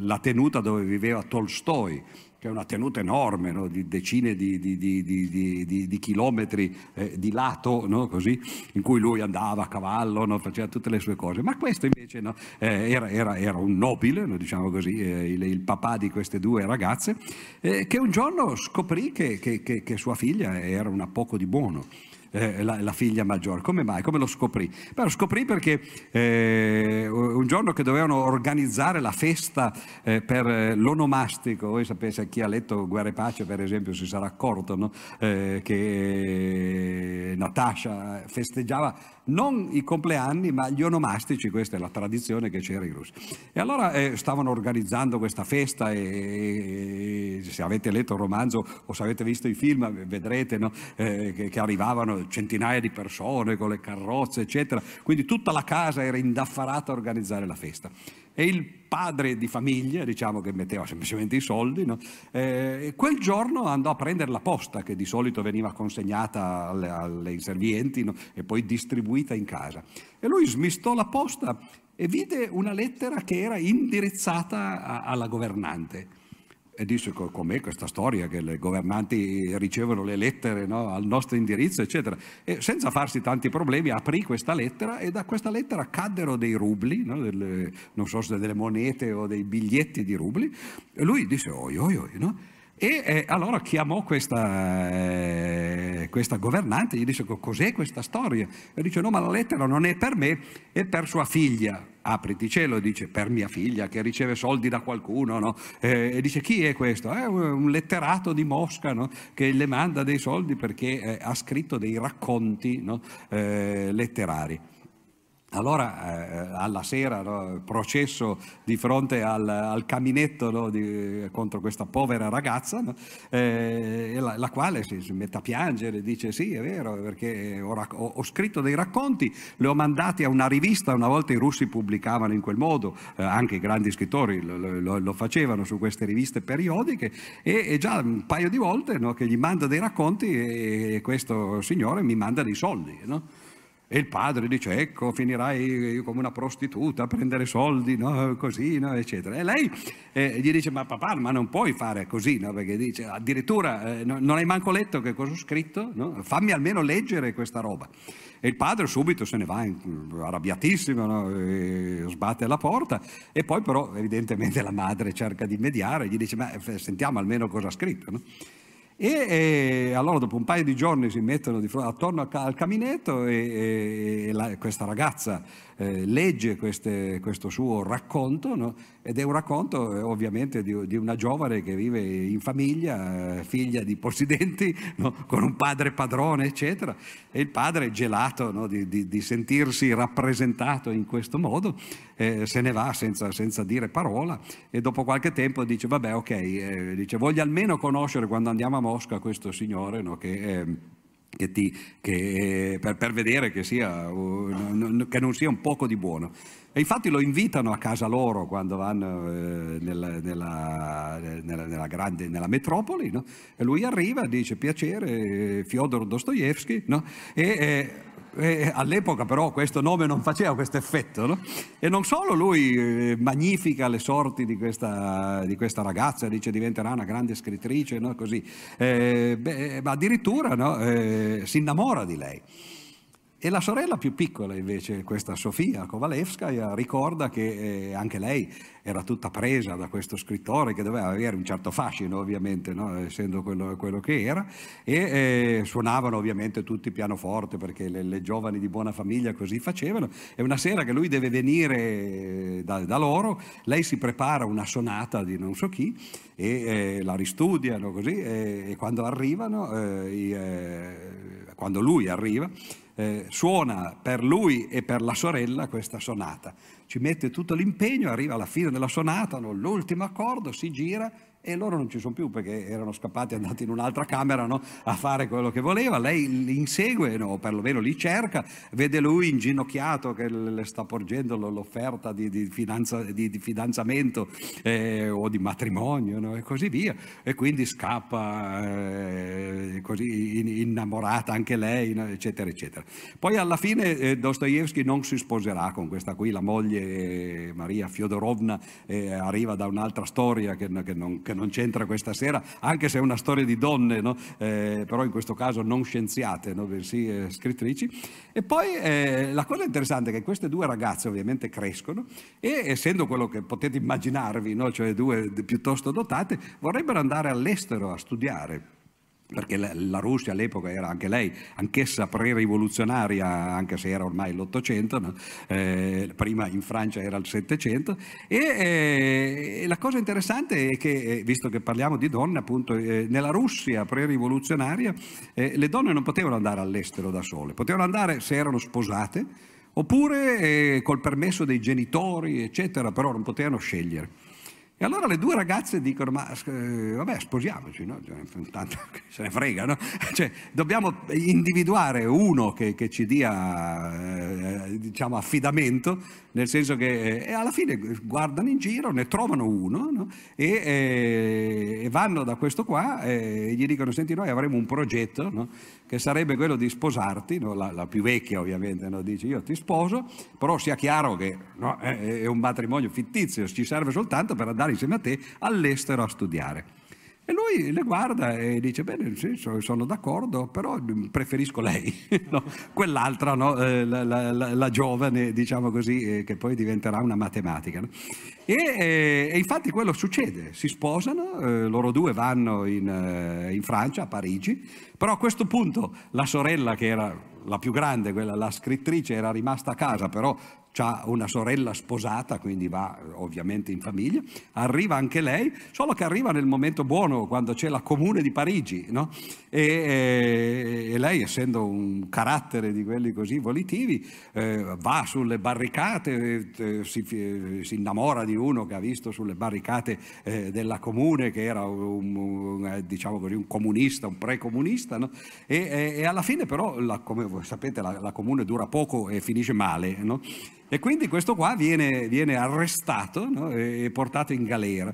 la tenuta dove viveva Tolstoi, che è una tenuta enorme, no? Di decine di, di, di, di, di, di chilometri eh, di lato, no? Così, in cui lui andava a cavallo, no? Faceva tutte le sue cose. Ma questo invece, no? eh, era, era, era un nobile, no? Diciamo così, eh, il, il papà di queste due ragazze, eh, che un giorno scoprì che, che, che, che sua figlia era una poco di buono. Eh, la, la figlia maggiore. Come mai? Come lo scoprì? Beh, lo scoprì perché eh, un giorno che dovevano organizzare la festa eh, per l'onomastico. Voi sapete, chi ha letto Guerra e Pace per esempio si sarà accorto, no? eh, che Natasha festeggiava non i compleanni ma gli onomastici, questa è la tradizione che c'era in Russia. E allora eh, stavano organizzando questa festa, e, e se avete letto il romanzo o se avete visto i film vedrete, no? eh, che, che arrivavano centinaia di persone con le carrozze eccetera, quindi tutta la casa era indaffarata a organizzare la festa, e il padre di famiglia, diciamo, che metteva semplicemente i soldi, no? eh, quel giorno andò a prendere la posta che di solito veniva consegnata alle, alle servienti, no? E poi distribuita in casa, e lui smistò la posta e vide una lettera che era indirizzata a, alla governante. E dice, com'è questa storia che i governanti ricevono le lettere, no, al nostro indirizzo, eccetera. E senza farsi tanti problemi aprì questa lettera, e da questa lettera caddero dei rubli, no, delle, non so se delle monete o dei biglietti di rubli. E lui dice, oi oi oi, no? E eh, allora chiamò questa, eh, questa governante, gli disse, cos'è questa storia? E dice, no, ma la lettera non è per me, è per sua figlia. Apriti cielo, dice, per mia figlia che riceve soldi da qualcuno, no? eh, e dice, chi è questo? È eh, un letterato di Mosca, no? Che le manda dei soldi perché eh, ha scritto dei racconti, no? eh, letterari. Allora eh, alla sera, no, processo di fronte al, al caminetto, no, di, contro questa povera ragazza, no, eh, la, la quale si, si mette a piangere, dice sì è vero, perché ho, ho, ho scritto dei racconti, li ho mandati a una rivista, una volta i russi pubblicavano in quel modo, eh, anche i grandi scrittori lo, lo, lo facevano su queste riviste periodiche, e, e già un paio di volte, no, che gli mando dei racconti e, e questo signore mi manda dei soldi, no? E il padre dice, ecco, finirai come una prostituta a prendere soldi, no? Così, no? Eccetera. E lei eh, gli dice, ma papà, ma non puoi fare così, no? Perché dice, addirittura eh, non hai manco letto che cosa ho scritto, no? Fammi almeno leggere questa roba. E il padre subito se ne va arrabbiatissimo, no? E sbatte alla porta, e poi però evidentemente la madre cerca di mediare, gli dice, ma sentiamo almeno cosa ha scritto, no? E, e allora dopo un paio di giorni si mettono di fronte, attorno al, al caminetto e, e la, questa ragazza eh, legge queste, questo suo racconto, no? Ed è un racconto eh, ovviamente di, di una giovane che vive in famiglia, eh, figlia di possidenti, no? Con un padre padrone eccetera, e il padre è gelato, no? di, di, di sentirsi rappresentato in questo modo, eh, se ne va senza, senza dire parola, e dopo qualche tempo dice vabbè ok, eh, dice, voglio almeno conoscere quando andiamo a Mosca questo signore, no, che, eh, che ti, che, per, per vedere che, sia, uh, che non sia un poco di buono. E infatti lo invitano a casa loro quando vanno eh, nella, nella, nella, nella, grande, nella metropoli, no? E lui arriva, dice piacere, Fyodor Dostoevsky, no? E... Eh, E all'epoca però questo nome non faceva questo effetto, no? E non solo lui magnifica le sorti di questa, di questa ragazza, dice diventerà una grande scrittrice, no? Così, eh, beh, ma addirittura, no? eh, si innamora di lei. E la sorella più piccola invece, questa Sofia Kovalevskaya, ricorda che eh, anche lei era tutta presa da questo scrittore che doveva avere un certo fascino ovviamente, no? Essendo quello, quello che era, e eh, suonavano ovviamente tutti pianoforte perché le, le giovani di buona famiglia così facevano, e una sera che lui deve venire da, da loro, lei si prepara una sonata di non so chi e eh, la ristudiano così, e, e quando arrivano, eh, i, eh, quando lui arriva, Eh, suona per lui e per la sorella questa sonata, ci mette tutto l'impegno, arriva alla fine della sonata, no? L'ultimo accordo, si gira e loro non ci sono più perché erano scappati, andati in un'altra camera, no? A fare quello che voleva. Lei li insegue, o no? Perlomeno li cerca, vede lui inginocchiato che le sta porgendo l'offerta di, di, finanza, di, di fidanzamento eh, o di matrimonio, no? E così via, e quindi scappa eh, così in, innamorata anche lei, no? Eccetera eccetera. Poi alla fine eh, Dostoevsky non si sposerà con questa qui, la moglie eh, Maria Fiodorovna eh, arriva da un'altra storia che, che non che non c'entra questa sera, anche se è una storia di donne, no? eh, però in questo caso non scienziate, no? Bensì eh, scrittrici. E poi eh, la cosa interessante è che queste due ragazze ovviamente crescono e, essendo quello che potete immaginarvi, no? Cioè due piuttosto dotate, vorrebbero andare all'estero a studiare, perché la Russia all'epoca era anche lei, anch'essa pre-rivoluzionaria, anche se era ormai l'Ottocento, no? eh, prima in Francia era il Settecento, e eh, la cosa interessante è che, visto che parliamo di donne appunto, eh, nella Russia pre-rivoluzionaria eh, le donne non potevano andare all'estero da sole, potevano andare se erano sposate, oppure eh, col permesso dei genitori, eccetera, però non potevano scegliere. E allora le due ragazze dicono, ma eh, vabbè sposiamoci, no? Tanto se ne frega, no? Cioè, dobbiamo individuare uno che, che ci dia eh, diciamo affidamento, nel senso che eh, alla fine guardano in giro, ne trovano uno, no? e, eh, e vanno da questo qua eh, e gli dicono, senti, noi avremo un progetto, no? Che sarebbe quello di sposarti, no? la, la più vecchia ovviamente, no? Dice io ti sposo, però sia chiaro che no, è, è un matrimonio fittizio, ci serve soltanto per andare insieme a te all'estero a studiare. E lui le guarda e dice, bene, sì, sono d'accordo, però preferisco lei, no? Quell'altra, no? la, la, la, la giovane, diciamo così, che poi diventerà una matematica, no? E, e infatti quello succede, si sposano, eh, loro due vanno in, in Francia, a Parigi, però a questo punto la sorella, che era la più grande, quella, la scrittrice, era rimasta a casa, però ha una sorella sposata, quindi va ovviamente in famiglia, arriva anche lei, solo che arriva nel momento buono, quando c'è la Comune di Parigi, no? e, e, e lei, essendo un carattere di quelli così volitivi, eh, va sulle barricate, eh, si, eh, si innamora di uno che ha visto sulle barricate eh, della Comune, che era un, un, diciamo così, un comunista, un precomunista, no? e, e, e alla fine però, la, come voi sapete, la, la Comune dura poco e finisce male, no? E quindi questo qua viene, viene arrestato, no? e, e portato in galera.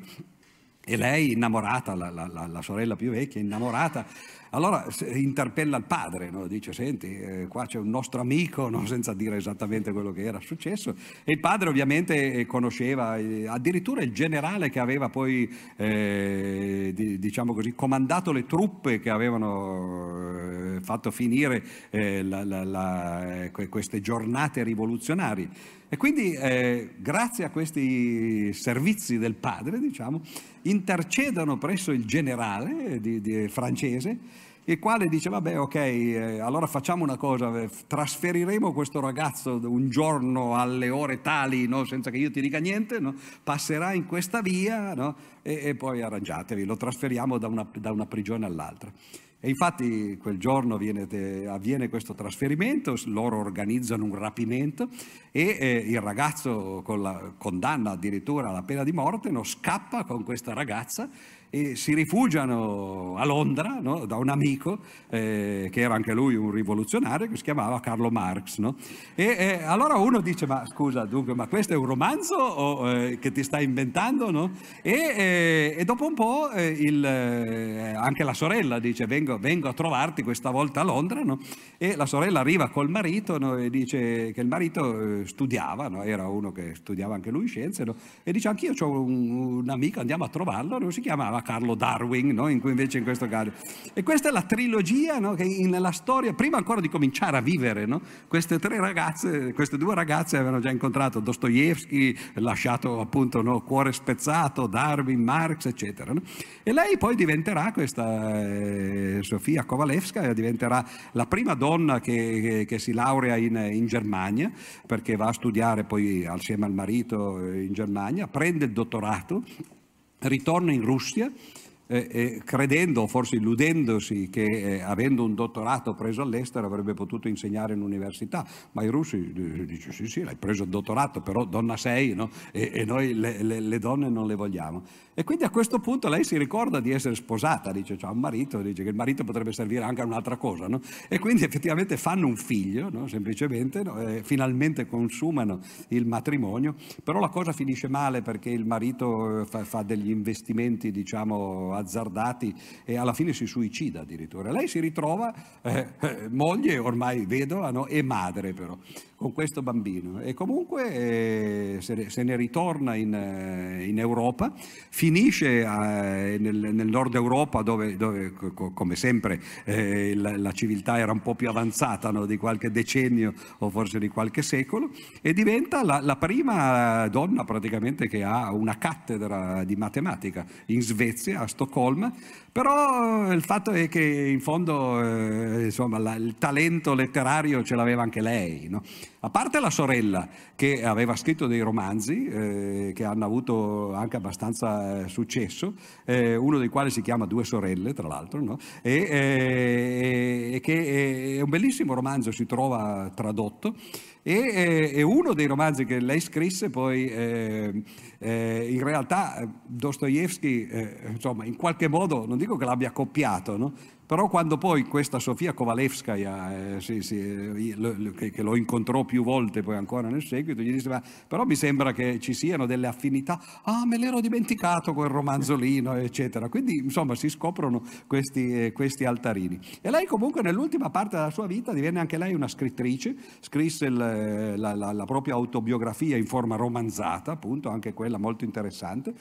E lei, innamorata, la, la, la sorella più vecchia, innamorata, allora interpella il padre, no? Dice: senti, eh, qua c'è un nostro amico, no? Senza dire esattamente quello che era successo. E il padre ovviamente conosceva eh, addirittura il generale che aveva poi eh, di, diciamo così, comandato le truppe che avevano eh, fatto finire eh, la, la, la, queste giornate rivoluzionarie. E quindi eh, grazie a questi servizi del padre, diciamo, intercedono presso il generale di, di, francese, il quale dice: vabbè, ok, eh, allora facciamo una cosa, eh, trasferiremo questo ragazzo un giorno alle ore tali, no? Senza che io ti dica niente, no? Passerà in questa via, no? e, e poi arrangiatevi, lo trasferiamo da una, da una prigione all'altra. E infatti quel giorno viene, avviene questo trasferimento, loro organizzano un rapimento e eh, il ragazzo, con la condanna addirittura alla pena di morte, no, scappa con questa ragazza e si rifugiano a Londra, no, da un amico eh, che era anche lui un rivoluzionario, che si chiamava Carlo Marx, no? E eh, allora uno dice: ma scusa, dunque, ma questo è un romanzo o, eh, che ti stai inventando, no? E, eh, e dopo un po' eh, il, eh, anche la sorella dice: vengo, vengo a trovarti questa volta a Londra, no? E la sorella arriva col marito, no, e dice che il marito eh, studiava, no? Era uno che studiava anche lui scienze, no? E dice: anch'io ho un, un amico, andiamo a trovarlo, no? Si chiamava Carlo Darwin, no? In cui invece in questo caso. E questa è la trilogia, no? Che nella storia, prima ancora di cominciare a vivere, no? Queste tre ragazze, queste due ragazze avevano già incontrato Dostoevsky, lasciato appunto, no? Cuore spezzato, Darwin, Marx, eccetera, no? E lei poi diventerà questa eh, Sofia Kovalevskaya, diventerà la prima donna che, che, che si laurea in, in Germania, perché va a studiare poi assieme al marito in Germania, prende il dottorato, ritorna in Russia eh, eh, credendo, forse illudendosi, che eh, avendo un dottorato preso all'estero avrebbe potuto insegnare in università, ma i russi dicono: sì sì, l'hai preso il dottorato, però donna sei, no? e, e noi le, le, le donne non le vogliamo. E quindi a questo punto lei si ricorda di essere sposata, dice: c'ha un marito, dice che il marito potrebbe servire anche a un'altra cosa, no? E quindi effettivamente fanno un figlio, no? Semplicemente, no? E finalmente consumano il matrimonio, però la cosa finisce male, perché il marito fa, fa degli investimenti, diciamo, azzardati, e alla fine si suicida addirittura. Lei si ritrova eh, eh, moglie, ormai vedova, no? E madre però, con questo bambino. E comunque eh, se, se ne ritorna in, eh, in Europa, finisce eh, nel, nel nord Europa, dove, dove co, come sempre eh, la, la civiltà era un po' più avanzata, no? Di qualche decennio o forse di qualche secolo, e diventa la, la prima donna praticamente che ha una cattedra di matematica in Svezia, a Stoccolma. Però il fatto è che in fondo eh, insomma, la, il talento letterario ce l'aveva anche lei, no? A parte la sorella, che aveva scritto dei romanzi eh, che hanno avuto anche abbastanza successo, eh, uno dei quali si chiama Due sorelle, tra l'altro, no? e, e, e che è un bellissimo romanzo, si trova tradotto. E, e uno dei romanzi che lei scrisse poi eh, eh, in realtà Dostoevsky eh, insomma, in qualche modo, non dico che l'abbia copiato, no? Però quando poi questa Sofia Kovalevskaya eh, sì, sì, lo, che, che lo incontrò più volte poi ancora nel seguito, gli disse: ma però mi sembra che ci siano delle affinità. Ah, me l'ero dimenticato quel romanzolino, eccetera. Quindi insomma si scoprono questi, eh, questi altarini. E lei comunque nell'ultima parte della sua vita divenne anche lei una scrittrice, scrisse il La, la, la propria autobiografia in forma romanzata, appunto, anche quella molto interessante.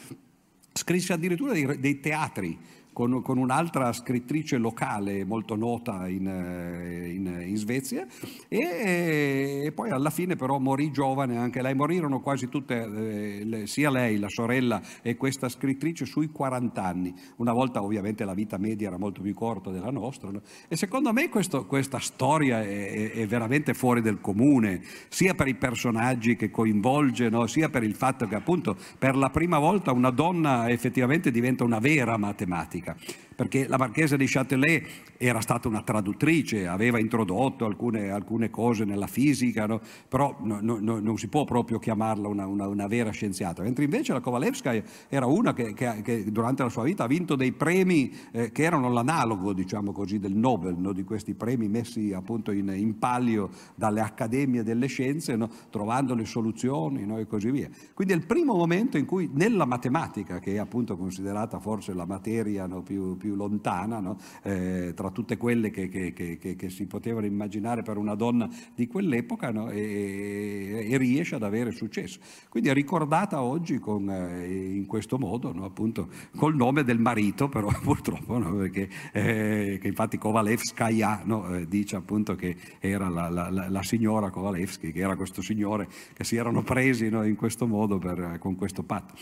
Scrisse addirittura dei, dei teatri con, con un'altra scrittrice locale molto nota in, in, in Svezia, e, e poi alla fine però morì giovane anche lei. Morirono quasi tutte, eh, le, sia lei, la sorella e questa scrittrice, sui quaranta anni. Una volta ovviamente la vita media era molto più corta della nostra, no? E secondo me questo, questa storia è, è veramente fuori del comune, sia per i personaggi che coinvolge, no? Sia per il fatto che appunto per la prima volta una donna effettivamente diventa una vera matematica, perché la Marchesa di Châtelet era stata una traduttrice, aveva introdotto alcune, alcune cose nella fisica, no? Però no, no, no, non si può proprio chiamarla una, una, una vera scienziata, mentre invece la Kovalevskaya era una che, che, che durante la sua vita ha vinto dei premi eh, che erano l'analogo, diciamo così, del Nobel, no? Di questi premi messi appunto in, in palio dalle accademie delle scienze, no? Trovando le soluzioni, no? E così via. Quindi è il primo momento in cui nella matematica, che è appunto considerata forse la materia, no? più, più lontana, no? eh, tra tutte quelle che, che, che, che, che si potevano immaginare per una donna di quell'epoca, no? e, e riesce ad avere successo. Quindi è ricordata oggi con, eh, in questo modo, no? Appunto col nome del marito, però purtroppo, no? Perché eh, che infatti Kovalevskaya, no? eh, dice appunto che era la, la, la, la signora Kovalevsky, che era questo signore che si erano presi, no? in questo modo per, con questo patto.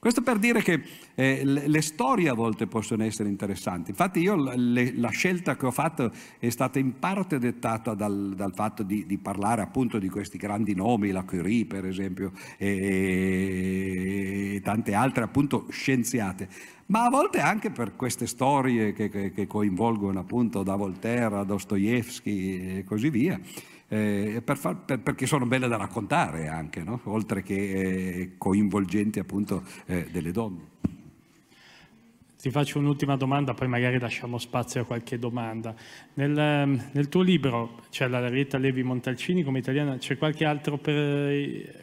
Questo per dire che eh, le storie a volte possono essere interessanti. Infatti io le, la scelta che ho fatto è stata in parte dettata dal, dal fatto di, di parlare appunto di questi grandi nomi, la Curie per esempio, e, e tante altre appunto scienziate, ma a volte anche per queste storie che, che, che coinvolgono appunto da Voltaire a Dostoevsky e così via. Eh, per far, per, perché sono belle da raccontare anche, no? Oltre che eh, coinvolgenti appunto eh, delle donne. Ti faccio un'ultima domanda, poi magari lasciamo spazio a qualche domanda. Nel, nel tuo libro c'è la Rita Levi Montalcini come italiana, c'è qualche,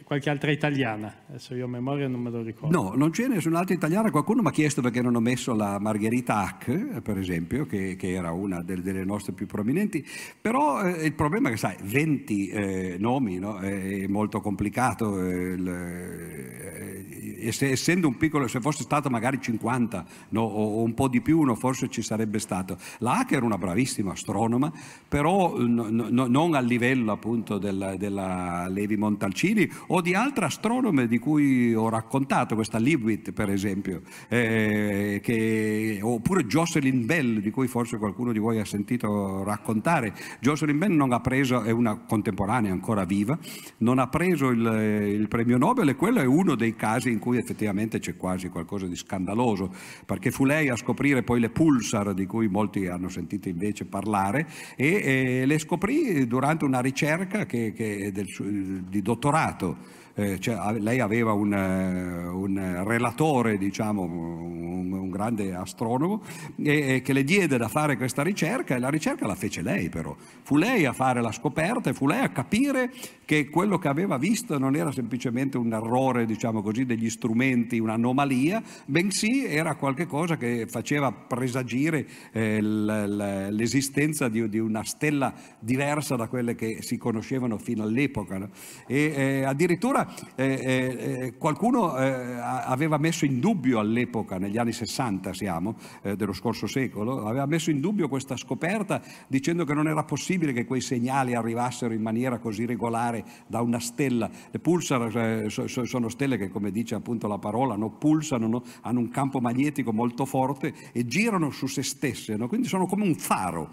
qualche altra italiana? Adesso io a memoria non me lo ricordo. No, non c'è nessun'altra italiana. Qualcuno mi ha chiesto perché non ho messo la Margherita Hack, per esempio, che, che era una del, delle nostre più prominenti, però eh, il problema è che, sai, venti eh, nomi, no? È molto complicato, eh, le, eh, se, essendo un piccolo, se fosse stato magari cinquanta, no? O un po' di più, no? Forse ci sarebbe stato. La Hack era una bravissima astronoma, però no, no, non a livello appunto della, della Levi Montalcini o di altre astronome di cui ho raccontato, questa Leavitt per esempio, eh, che, oppure Jocelyn Bell, di cui forse qualcuno di voi ha sentito raccontare. Jocelyn Bell non ha preso, è una contemporanea ancora viva, non ha preso il, il premio Nobel, e quello è uno dei casi in cui effettivamente c'è quasi qualcosa di scandaloso, perché fu lei a scoprire poi le pulsar, di cui molti hanno sentito invece parlare, e, e le scoprì durante una ricerca che, che del, di dottorato. Eh, cioè, lei aveva un, un relatore, diciamo, un, un grande astronomo, e, e che le diede da fare questa ricerca, e la ricerca la fece lei però. Fu lei a fare la scoperta e fu lei a capire che quello che aveva visto non era semplicemente un errore, diciamo così, degli strumenti, un'anomalia, bensì era qualcosa che faceva presagire eh, l'esistenza di, di una stella diversa da quelle che si conoscevano fino all'epoca, no? E eh, addirittura Eh, eh, qualcuno eh, aveva messo in dubbio all'epoca, negli anni sessanta siamo, eh, dello scorso secolo, aveva messo in dubbio questa scoperta dicendo che non era possibile che quei segnali arrivassero in maniera così regolare da una stella. Le pulsar eh, so, so, sono stelle che, come dice appunto la parola, no, pulsano, no, hanno un campo magnetico molto forte e girano su se stesse, no? Quindi sono come un faro.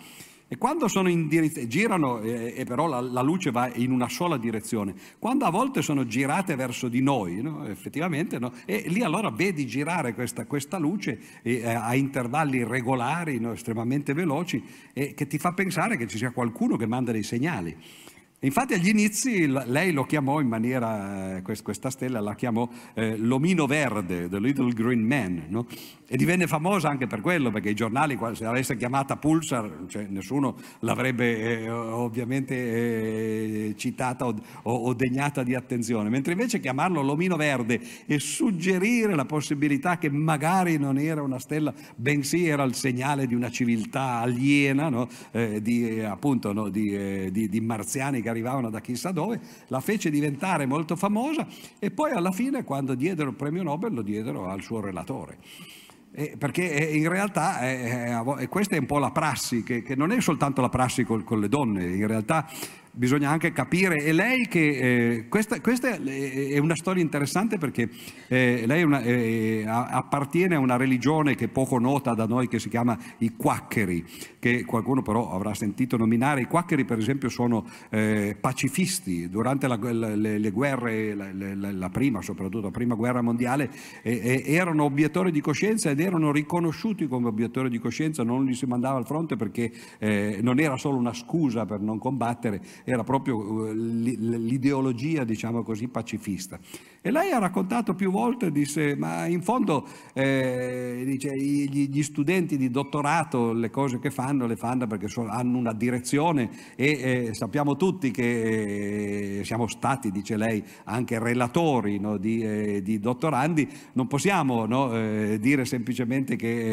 E quando sono indirizzate, girano, eh, e però la, la luce va in una sola direzione, quando a volte sono girate verso di noi, no? Effettivamente, no? E lì allora vedi girare questa, questa luce eh, a intervalli regolari, no? Estremamente veloci, eh, che ti fa pensare che ci sia qualcuno che manda dei segnali. Infatti agli inizi lei lo chiamò in maniera, questa stella la chiamò eh, l'omino verde, the little green man, no? E divenne famosa anche per quello, perché i giornali, se l'avesse chiamata pulsar, cioè, nessuno l'avrebbe eh, ovviamente eh, citata o, o degnata di attenzione, mentre invece chiamarlo l'omino verde e suggerire la possibilità che magari non era una stella, bensì era il segnale di una civiltà aliena, no? eh, di, eh, appunto, no? di, eh, di, di marziani che arrivavano da chissà dove, la fece diventare molto famosa, e poi alla fine, quando diedero il premio Nobel, lo diedero al suo relatore. Eh, perché in realtà è, è, questa è un po' la prassi, che, che non è soltanto la prassi col, con le donne, in realtà bisogna anche capire. E lei che eh, questa, questa è una storia interessante, perché eh, lei è una, eh, appartiene a una religione che è poco nota da noi, che si chiama i quaccheri, che qualcuno però avrà sentito nominare. I quaccheri per esempio sono eh, pacifisti. Durante la, le, le guerre, la, la, la prima, soprattutto la prima guerra mondiale, eh, eh, erano obiettori di coscienza ed erano riconosciuti come obiettori di coscienza, non li si mandava al fronte perché eh, non era solo una scusa per non combattere, era proprio l'ideologia, diciamo così, pacifista. E lei ha raccontato più volte, disse, ma in fondo eh, dice, gli studenti di dottorato le cose che fanno le fanno perché hanno una direzione, e eh, sappiamo tutti che eh, siamo stati, dice lei, anche relatori, no, di, eh, di dottorandi. Non possiamo, no, eh, dire semplicemente che,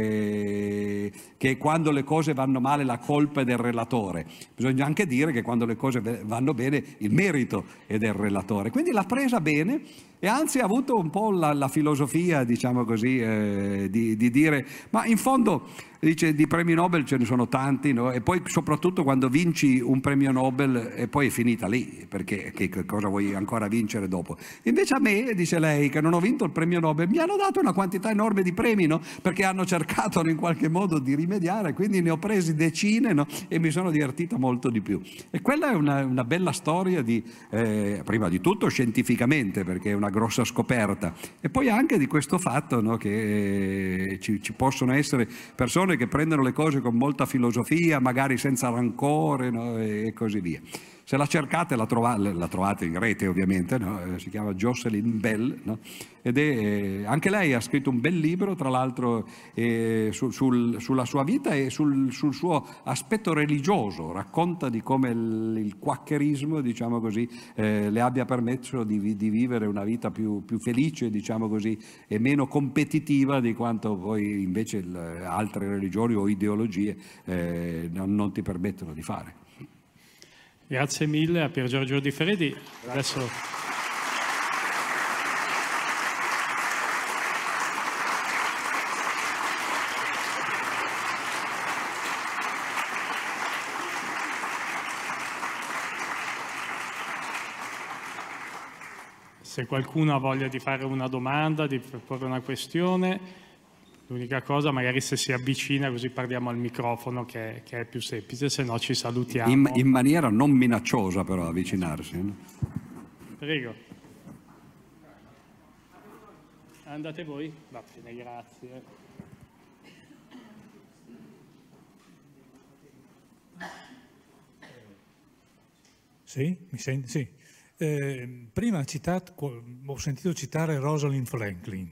eh, che quando le cose vanno male la colpa è del relatore. Bisogna anche dire che quando le cose vanno bene il merito è del relatore. Quindi l'ha presa bene, e anzi ha avuto un po' la, la filosofia, diciamo così, eh, di, di dire, ma in fondo, dice, di premi Nobel ce ne sono tanti, no? E poi soprattutto quando vinci un premio Nobel e poi è finita lì, perché che, che cosa vuoi ancora vincere dopo? Invece a me, dice lei, che non ho vinto il premio Nobel, mi hanno dato una quantità enorme di premi, no? Perché hanno cercato in qualche modo di rimediare, quindi ne ho presi decine, no? E mi sono divertita molto di più. E quella è una, una bella storia di, eh, prima di tutto scientificamente, perché è una grossa scoperta, e poi anche di questo fatto, no, che eh, ci, ci possono essere persone che prendono le cose con molta filosofia, magari senza rancore, no, e, e così via. Se la cercate la, trova, la trovate in rete ovviamente, no? Si chiama Jocelyn Bell, no? Ed è, anche lei ha scritto un bel libro, tra l'altro, eh, su, sul, sulla sua vita e sul, sul suo aspetto religioso. Racconta di come il, il quaccherismo, diciamo così, eh, le abbia permesso di, di vivere una vita più, più felice, diciamo così, e meno competitiva di quanto poi invece il, altre religioni o ideologie eh, non, non ti permettono di fare. Grazie mille a Pier Giorgio Di Fredi. Adesso se qualcuno ha voglia di fare una domanda, di proporre una questione, l'unica cosa, magari se si avvicina, così parliamo al microfono, che, che è più semplice, se no ci salutiamo. In, in maniera non minacciosa, però, avvicinarsi. No? Prego. Andate voi? Va bene, grazie. Sì, mi senti? Sì. Eh, prima ha citato, ho sentito citare Rosalind Franklin.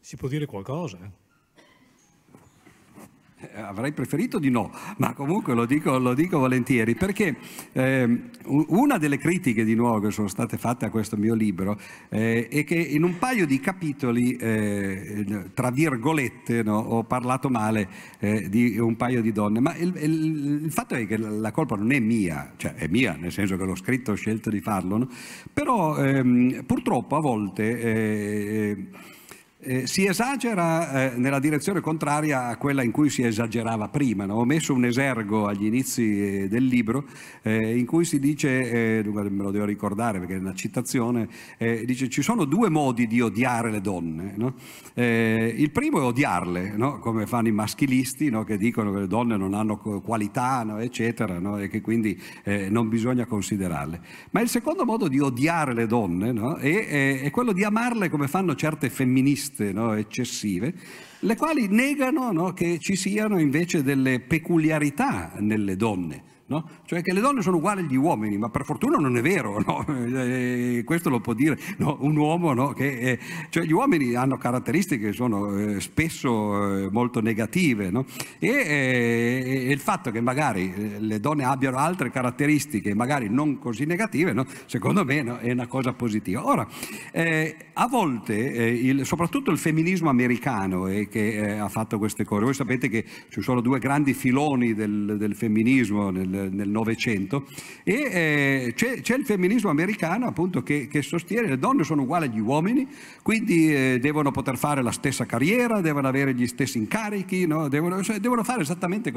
Si può dire qualcosa? Avrei preferito di no, ma comunque lo dico, lo dico volentieri, perché eh, una delle critiche di nuovo che sono state fatte a questo mio libro eh, è che in un paio di capitoli, eh, tra virgolette, no, ho parlato male eh, di un paio di donne, ma il, il, il fatto è che la colpa non è mia, cioè è mia nel senso che l'ho scritto, ho scelto di farlo, no? Però ehm, purtroppo a volte... Eh, Eh, si esagera eh, nella direzione contraria a quella in cui si esagerava prima, no? Ho messo un esergo agli inizi eh, del libro eh, in cui si dice, eh, me lo devo ricordare perché è una citazione, eh, dice ci sono due modi di odiare le donne, no? Eh, il primo è odiarle, no? Come fanno i maschilisti, no? Che dicono che le donne non hanno qualità, no? Eccetera, no? E che quindi eh, non bisogna considerarle. Ma il secondo modo di odiare le donne, no? è, è, è quello di amarle come fanno certe femministe, no, eccessive, le quali negano, no, che ci siano invece delle peculiarità nelle donne. No? Cioè che le donne sono uguali agli uomini, ma per fortuna non è vero, no? Eh, questo lo può dire, no? Un uomo, no? Che, eh, cioè gli uomini hanno caratteristiche che sono eh, spesso eh, molto negative, no? E eh, il fatto che magari le donne abbiano altre caratteristiche magari non così negative, no? Secondo me, no? È una cosa positiva. Ora, eh, a volte eh, il, soprattutto il femminismo americano eh, che eh, ha fatto queste cose. Voi sapete che ci sono due grandi filoni del, del femminismo nel nel Novecento, e eh, c'è il femminismo americano, appunto, che, che sostiene le donne sono uguali agli uomini, quindi eh, devono poter fare la stessa carriera, devono avere gli stessi incarichi, no? devono, cioè, devono fare esattamente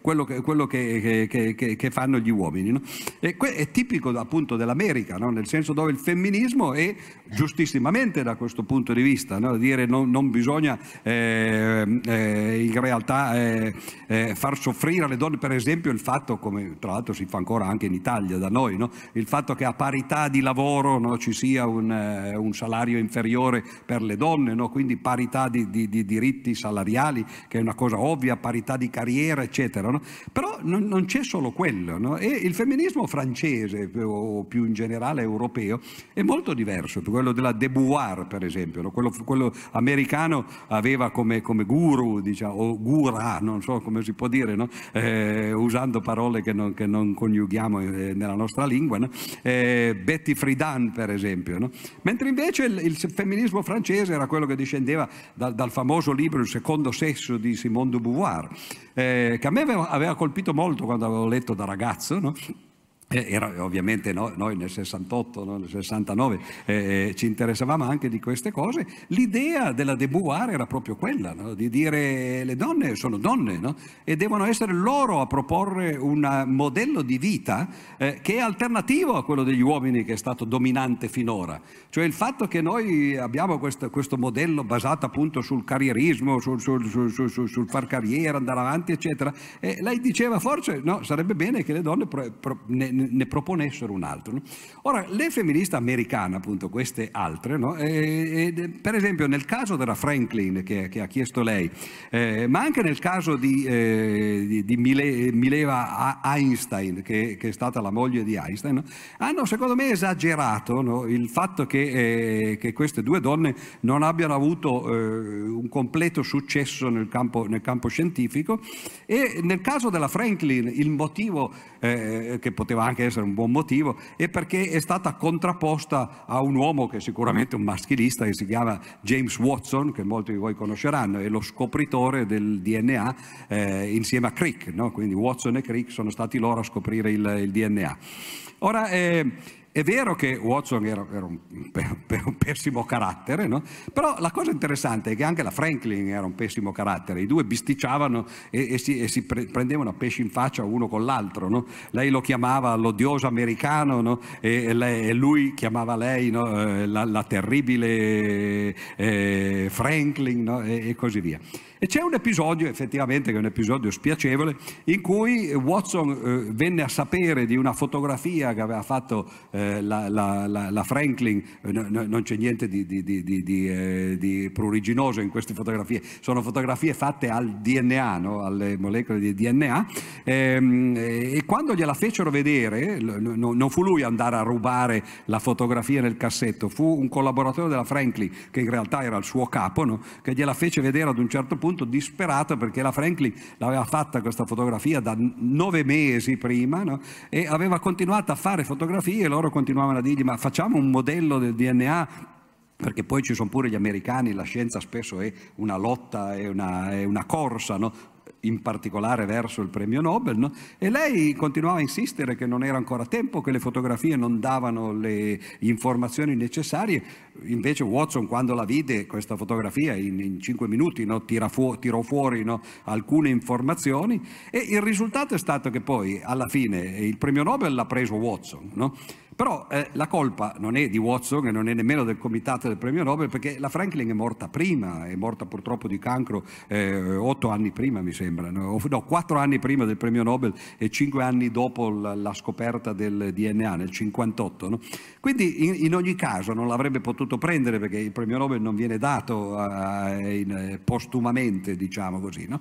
quello che, quello che, che, che, che fanno gli uomini, no? E è tipico appunto dell'America, no? Nel senso dove il femminismo è giustissimamente da questo punto di vista, no? Dire non, non bisogna eh, eh, in realtà eh, eh, far soffrire alle donne, per esempio il fatto, come tra l'altro si fa ancora anche in Italia da noi, no? Il fatto che a parità di lavoro, no, ci sia un, eh, un salario inferiore per le donne, no? Quindi parità di, di, di diritti salariali, che è una cosa ovvia, parità di carriera eccetera, no? Però non, non c'è solo quello, no? E il femminismo francese o più in generale europeo è molto diverso, quello della De Beauvoir per esempio, no? quello, quello americano aveva come, come guru, diciamo, o gura, non so come si può dire, no? eh, usando parole che non, che non coniughiamo eh, nella nostra lingua, no? eh, Betty Friedan per esempio, no? Mentre invece il, il femminismo francese era quello che discendeva da, dal famoso libro Il secondo sesso di Simone de Beauvoir, eh, che a me aveva, aveva colpito molto quando avevo letto da ragazzo, no? Era, ovviamente no, noi nel sessantotto, no, nel sessantanove eh, ci interessavamo anche di queste cose. L'idea della De Beauvoir era proprio quella, no? Di dire le donne sono donne, no? E devono essere loro a proporre un modello di vita eh, che è alternativo a quello degli uomini che è stato dominante finora. Cioè il fatto che noi abbiamo questo, questo modello basato appunto sul carrierismo, sul, sul, sul, sul, sul, sul far carriera, andare avanti eccetera, e lei diceva forse no, sarebbe bene che le donne pro, pro, ne, ne proponessero un altro, no? Ora, le femministe americane, appunto, queste altre, no? e, e, per esempio nel caso della Franklin che, che ha chiesto lei, eh, ma anche nel caso di, eh, di, di Mile, Mileva Einstein, che, che è stata la moglie di Einstein, no? Hanno secondo me esagerato, no? Il fatto che, eh, che queste due donne non abbiano avuto eh, un completo successo nel campo, nel campo scientifico, e nel caso della Franklin il motivo eh, che poteva anche essere un buon motivo, e perché è stata contrapposta a un uomo che è sicuramente un maschilista, che si chiama James Watson, che molti di voi conosceranno, è lo scopritore del D N A eh, insieme a Crick, no? Quindi Watson e Crick sono stati loro a scoprire il, il D N A. Ora eh, è vero che Watson era, era un, per un pessimo carattere, no? Però la cosa interessante è che anche la Franklin era un pessimo carattere, i due bisticciavano e, e si, e si pre prendevano a pesci in faccia uno con l'altro, no? Lei lo chiamava l'odioso americano, no? e, e, lei, e lui chiamava lei, no? la, la terribile eh, Franklin, no? e, e così via. E c'è un episodio, effettivamente, che è un episodio spiacevole, in cui Watson eh, venne a sapere di una fotografia che aveva fatto eh, la, la, la, la Franklin. No, no, non c'è niente di, di, di, di, di, eh, di pruriginoso in queste fotografie, sono fotografie fatte al D N A, no? Alle molecole di D N A, ehm, e quando gliela fecero vedere, no, non fu lui andare a rubare la fotografia nel cassetto, fu un collaboratore della Franklin, che in realtà era il suo capo, no? Che gliela fece vedere ad un certo punto, disperato, perché la Franklin l'aveva fatta questa fotografia da nove mesi prima, no? E aveva continuato a fare fotografie, e loro continuavano a dirgli: ma facciamo un modello del D N A, perché poi ci sono pure gli americani, la scienza spesso è una lotta, è una, è una corsa, no? In particolare verso il premio Nobel, no? E lei continuava a insistere che non era ancora tempo, che le fotografie non davano le informazioni necessarie. Invece Watson, quando la vide questa fotografia, in, in cinque minuti, no? Tira fu tirò fuori, no? Alcune informazioni, e il risultato è stato che poi alla fine il premio Nobel l'ha preso Watson, no? Però eh, la colpa non è di Watson e non è nemmeno del comitato del premio Nobel, perché la Franklin è morta prima, è morta purtroppo di cancro eh, otto anni prima, mi sembra, no? No, quattro anni prima del premio Nobel e cinque anni dopo la, la scoperta del D N A, nel cinquantotto. No? Quindi in, in ogni caso non l'avrebbe potuto prendere, perché il premio Nobel non viene dato a, in, postumamente, diciamo così. No?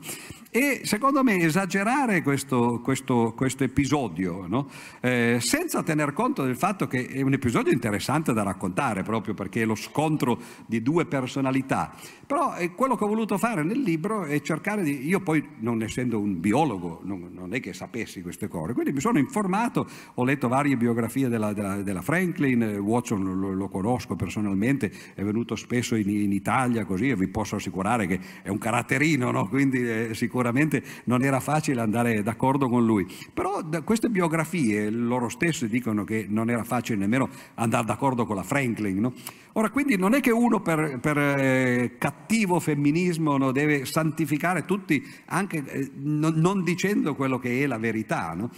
E secondo me esagerare questo, questo, questo episodio, no? eh, senza tener conto del fatto fatto che è un episodio interessante da raccontare, proprio perché è lo scontro di due personalità. Però quello che ho voluto fare nel libro è cercare di... Io poi, non essendo un biologo, non, non è che sapessi queste cose, quindi mi sono informato, ho letto varie biografie della, della, della Franklin. Watson lo, lo conosco personalmente, è venuto spesso in, in Italia, così, e vi posso assicurare che è un caratterino, no? Quindi eh, sicuramente non era facile andare d'accordo con lui. Però da queste biografie loro stesse dicono che non era facile nemmeno andare d'accordo con la Franklin, no? Ora, quindi non è che uno per, per eh, cattivo femminismo, no, deve santificare tutti, anche eh, non, non dicendo quello che è la verità, no?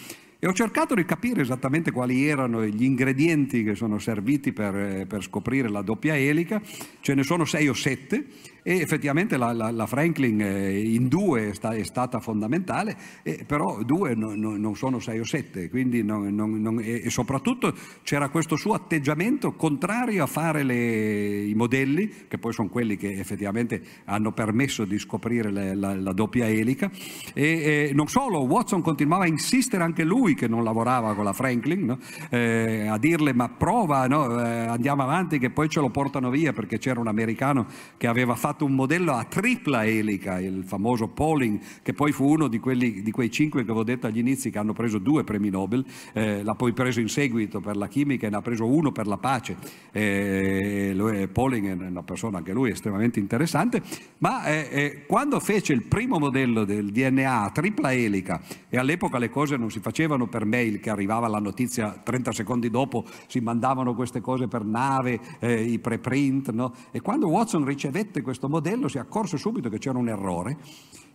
E ho cercato di capire esattamente quali erano gli ingredienti che sono serviti per, per scoprire la doppia elica. Ce ne sono sei o sette, e effettivamente la, la, la Franklin in due è, sta, è stata fondamentale, eh, però due no, no, non sono sei o sette, quindi non, non, non, e, e soprattutto c'era questo suo atteggiamento contrario a fare le, i modelli, che poi sono quelli che effettivamente hanno permesso di scoprire la, la, la doppia elica. E, e non solo, Watson continuava a insistere anche lui che non lavorava con la Franklin, no? eh, a dirle: ma prova, no? eh, andiamo avanti che poi ce lo portano via, perché c'era un americano che aveva fatto un modello a tripla elica, il famoso Pauling, che poi fu uno di, quelli, di quei cinque che avevo detto agli inizi, che hanno preso due premi Nobel, eh, l'ha poi preso in seguito per la chimica e ne ha preso uno per la pace. eh, lui, Pauling è una persona anche lui estremamente interessante, ma eh, eh, quando fece il primo modello del D N A a tripla elica, e all'epoca le cose non si facevano per mail, che arrivava la notizia trenta secondi dopo, si mandavano queste cose per nave, eh, i preprint, no? E quando Watson ricevette questo modello si accorse subito che c'era un errore,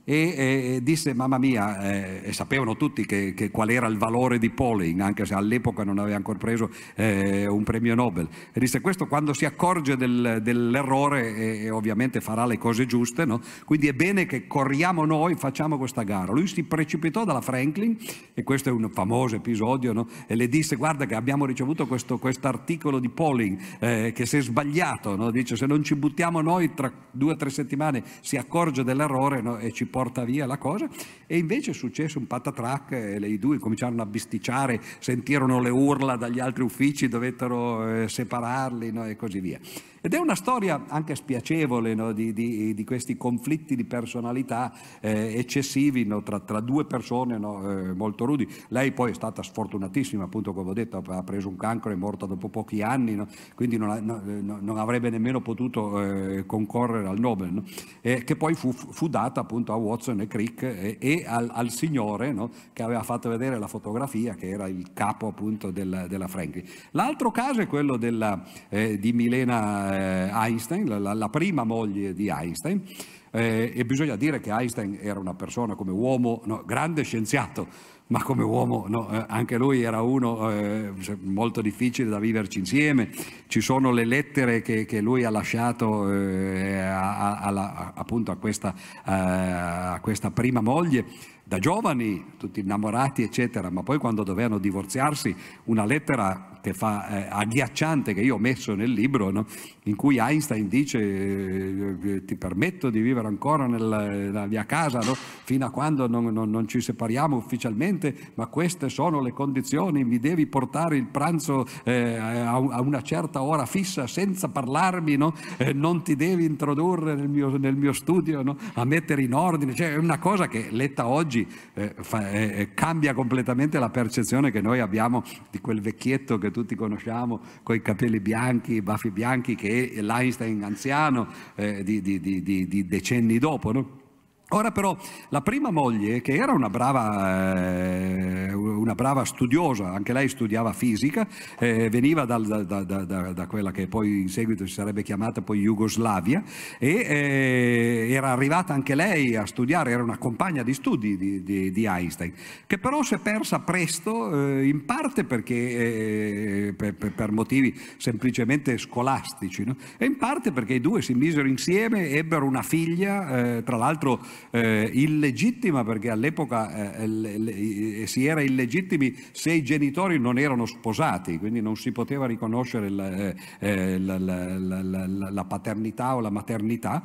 e eh, disse: mamma mia, eh, e sapevano tutti che, che qual era il valore di Pauling, anche se all'epoca non aveva ancora preso eh, un premio Nobel, e disse: questo quando si accorge del, dell'errore eh, ovviamente farà le cose giuste, no? Quindi è bene che corriamo noi, facciamo questa gara. Lui si precipitò dalla Franklin, e questo è un famoso episodio, no? E le disse: guarda che abbiamo ricevuto questo articolo di Pauling eh, che si è sbagliato, no? Dice: se non ci buttiamo noi, tra due o tre settimane si accorge dell'errore, no? E ci porta via la cosa. E invece è successo un patatrac, e i due cominciarono a bisticciare, sentirono le urla dagli altri uffici, dovettero eh, separarli, no? E così via. Ed è una storia anche spiacevole, no? di, di, di questi conflitti di personalità eh, eccessivi, no? tra, tra due persone, no? eh, molto rudi. Lei poi è stata sfortunatissima, appunto, come ho detto, ha preso un cancro e è morta dopo pochi anni, no? Quindi non, no, non avrebbe nemmeno potuto eh, concorrere al Nobel, no? eh, che poi fu, fu data appunto a Watson e Crick, e, e al, al signore, no? Che aveva fatto vedere la fotografia, che era il capo appunto della, della Franklin. L'altro caso è quello della, eh, di Mileva eh, Einstein, la, la prima moglie di Einstein. Eh, e bisogna dire che Einstein era una persona, come uomo, no, grande scienziato, ma come uomo, no, eh, anche lui era uno eh, molto difficile da viverci insieme. Ci sono le lettere che, che lui ha lasciato eh, a, a, a, appunto a questa, a, a questa prima moglie, da giovani, tutti innamorati eccetera, ma poi quando dovevano divorziarsi, una lettera che fa eh, agghiacciante, che io ho messo nel libro, no? In cui Einstein dice: eh, ti permetto di vivere ancora nella, nella mia casa, no? Fino a quando non, non, non ci separiamo ufficialmente, ma queste sono le condizioni, mi devi portare il pranzo eh, a, a una certa ora fissa senza parlarmi, no? Eh, non ti devi introdurre nel mio, nel mio studio, no? A mettere in ordine, cioè, è una cosa che letta oggi Eh, fa, eh, cambia completamente la percezione che noi abbiamo di quel vecchietto che tutti conosciamo, coi capelli bianchi, i baffi bianchi, che è l'Einstein anziano eh, di, di, di, di decenni dopo, no? Ora però la prima moglie, che era una brava, eh, una brava studiosa, anche lei studiava fisica, eh, veniva dal, da, da, da, da quella che poi in seguito si sarebbe chiamata poi Jugoslavia, e eh, era arrivata anche lei a studiare, era una compagna di studi di, di, di Einstein, che però si è persa presto, eh, in parte perché eh, per, per motivi semplicemente scolastici, no? E in parte perché i due si misero insieme, ebbero una figlia, eh, tra l'altro Eh, illegittima, perché all'epoca eh, le, le, si era illegittimi se i genitori non erano sposati, quindi non si poteva riconoscere la, eh, la, la, la, la paternità o la maternità.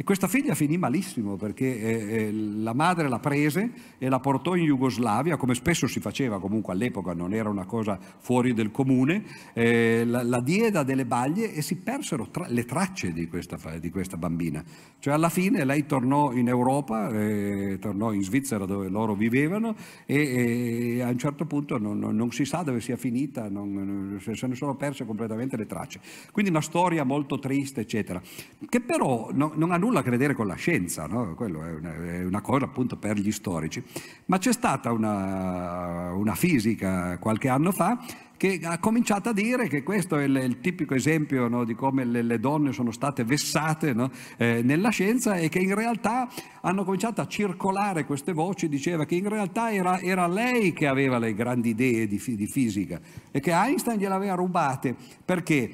E questa figlia finì malissimo perché eh, la madre la prese e la portò in Jugoslavia, come spesso si faceva comunque all'epoca, non era una cosa fuori del comune, eh, la, la diede a delle baglie e si persero tra, le tracce di questa, di questa bambina. Cioè alla fine lei tornò in Europa, eh, tornò in Svizzera dove loro vivevano e, e a un certo punto non, non, non si sa dove sia finita, non, non, se ne sono perse completamente le tracce. Quindi una storia molto triste, eccetera, che però no, non ha nulla a che vedere con la scienza, no? Quello è una, è una cosa appunto per gli storici. Ma c'è stata una, una fisica qualche anno fa che ha cominciato a dire che questo è il, il tipico esempio, no, di come le, le donne sono state vessate, no, eh, nella scienza, e che in realtà hanno cominciato a circolare queste voci. Diceva che in realtà era, era lei che aveva le grandi idee di, di fisica e che Einstein gliele aveva rubate, perché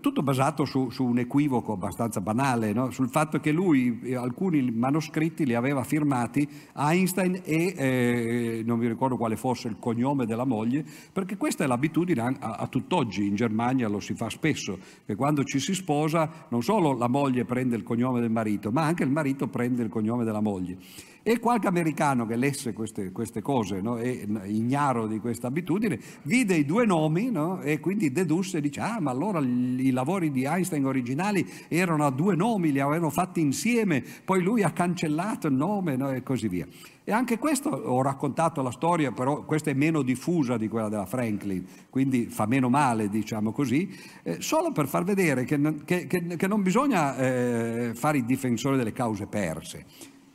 tutto basato su, su un equivoco abbastanza banale, no? Sul fatto che lui alcuni manoscritti li aveva firmati Einstein e eh, non mi ricordo quale fosse il cognome della moglie, perché questa è l'abitudine a, a tutt'oggi, in Germania lo si fa spesso, che quando ci si sposa non solo la moglie prende il cognome del marito, ma anche il marito prende il cognome della moglie. E qualche americano che lesse queste, queste cose, no, e ignaro di questa abitudine, vide i due nomi, no, e quindi dedusse e dice: ah, ma allora i lavori di Einstein originali erano a due nomi, li avevano fatti insieme, poi lui ha cancellato il nome, no, e così via. E anche questo, ho raccontato la storia, però questa è meno diffusa di quella della Franklin, quindi fa meno male, diciamo così, eh, solo per far vedere che, che, che, che non bisogna eh, fare i difensori delle cause perse.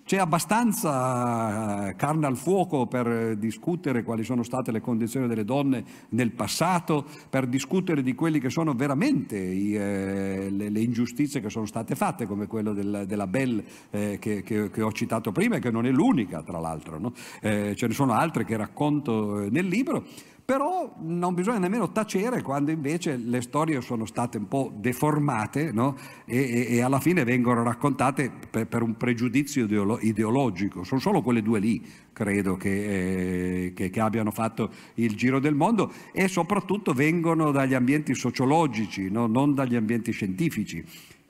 C'è abbastanza carne al fuoco per discutere quali sono state le condizioni delle donne nel passato, per discutere di quelli che sono veramente i, eh, le, le ingiustizie che sono state fatte, come quello del, della Bell eh, che, che, che ho citato prima e che non è l'unica, tra l'altro, no? Eh, ce ne sono altre che racconto nel libro. Però non bisogna nemmeno tacere quando invece le storie sono state un po' deformate, no? e, e, e alla fine vengono raccontate per, per un pregiudizio ideolo- ideologico. Sono solo quelle due lì, credo, che, eh, che, che abbiano fatto il giro del mondo, e soprattutto vengono dagli ambienti sociologici, no? Non dagli ambienti scientifici.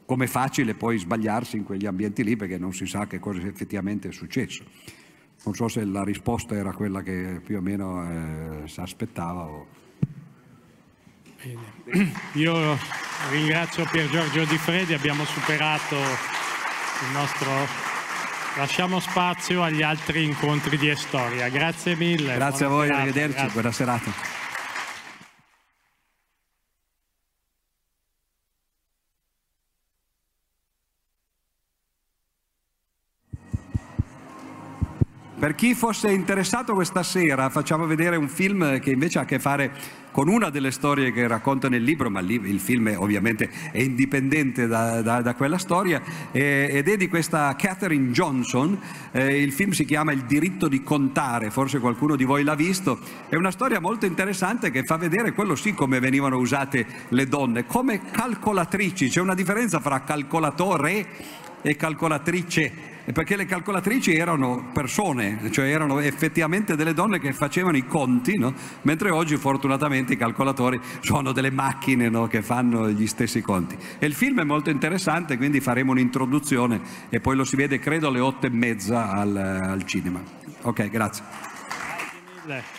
Com'è facile poi sbagliarsi in quegli ambienti lì perché non si sa che cosa effettivamente è successo. Non so se la risposta era quella che più o meno eh, si aspettava. O... Bene. Io ringrazio Pier Giorgio Di Fredi, abbiamo superato il nostro... Lasciamo spazio agli altri incontri di Estoria. Grazie mille. Grazie a voi, serata. Arrivederci, grazie. Buona serata. Per chi fosse interessato, questa sera facciamo vedere un film che invece ha a che fare con una delle storie che racconta nel libro, ma il film è, ovviamente è indipendente da, da, da quella storia, eh, ed è di questa Catherine Johnson. Eh, il film si chiama Il diritto di contare, forse qualcuno di voi l'ha visto. È una storia molto interessante che fa vedere, quello sì, come venivano usate le donne come calcolatrici. C'è una differenza fra calcolatore e calcolatrice, perché le calcolatrici erano persone, cioè erano effettivamente delle donne che facevano i conti, no? Mentre oggi fortunatamente i calcolatori sono delle macchine, no? Che fanno gli stessi conti. E il film è molto interessante, quindi faremo un'introduzione e poi lo si vede credo alle otto e mezza al, al cinema. Ok, grazie. Grazie mille.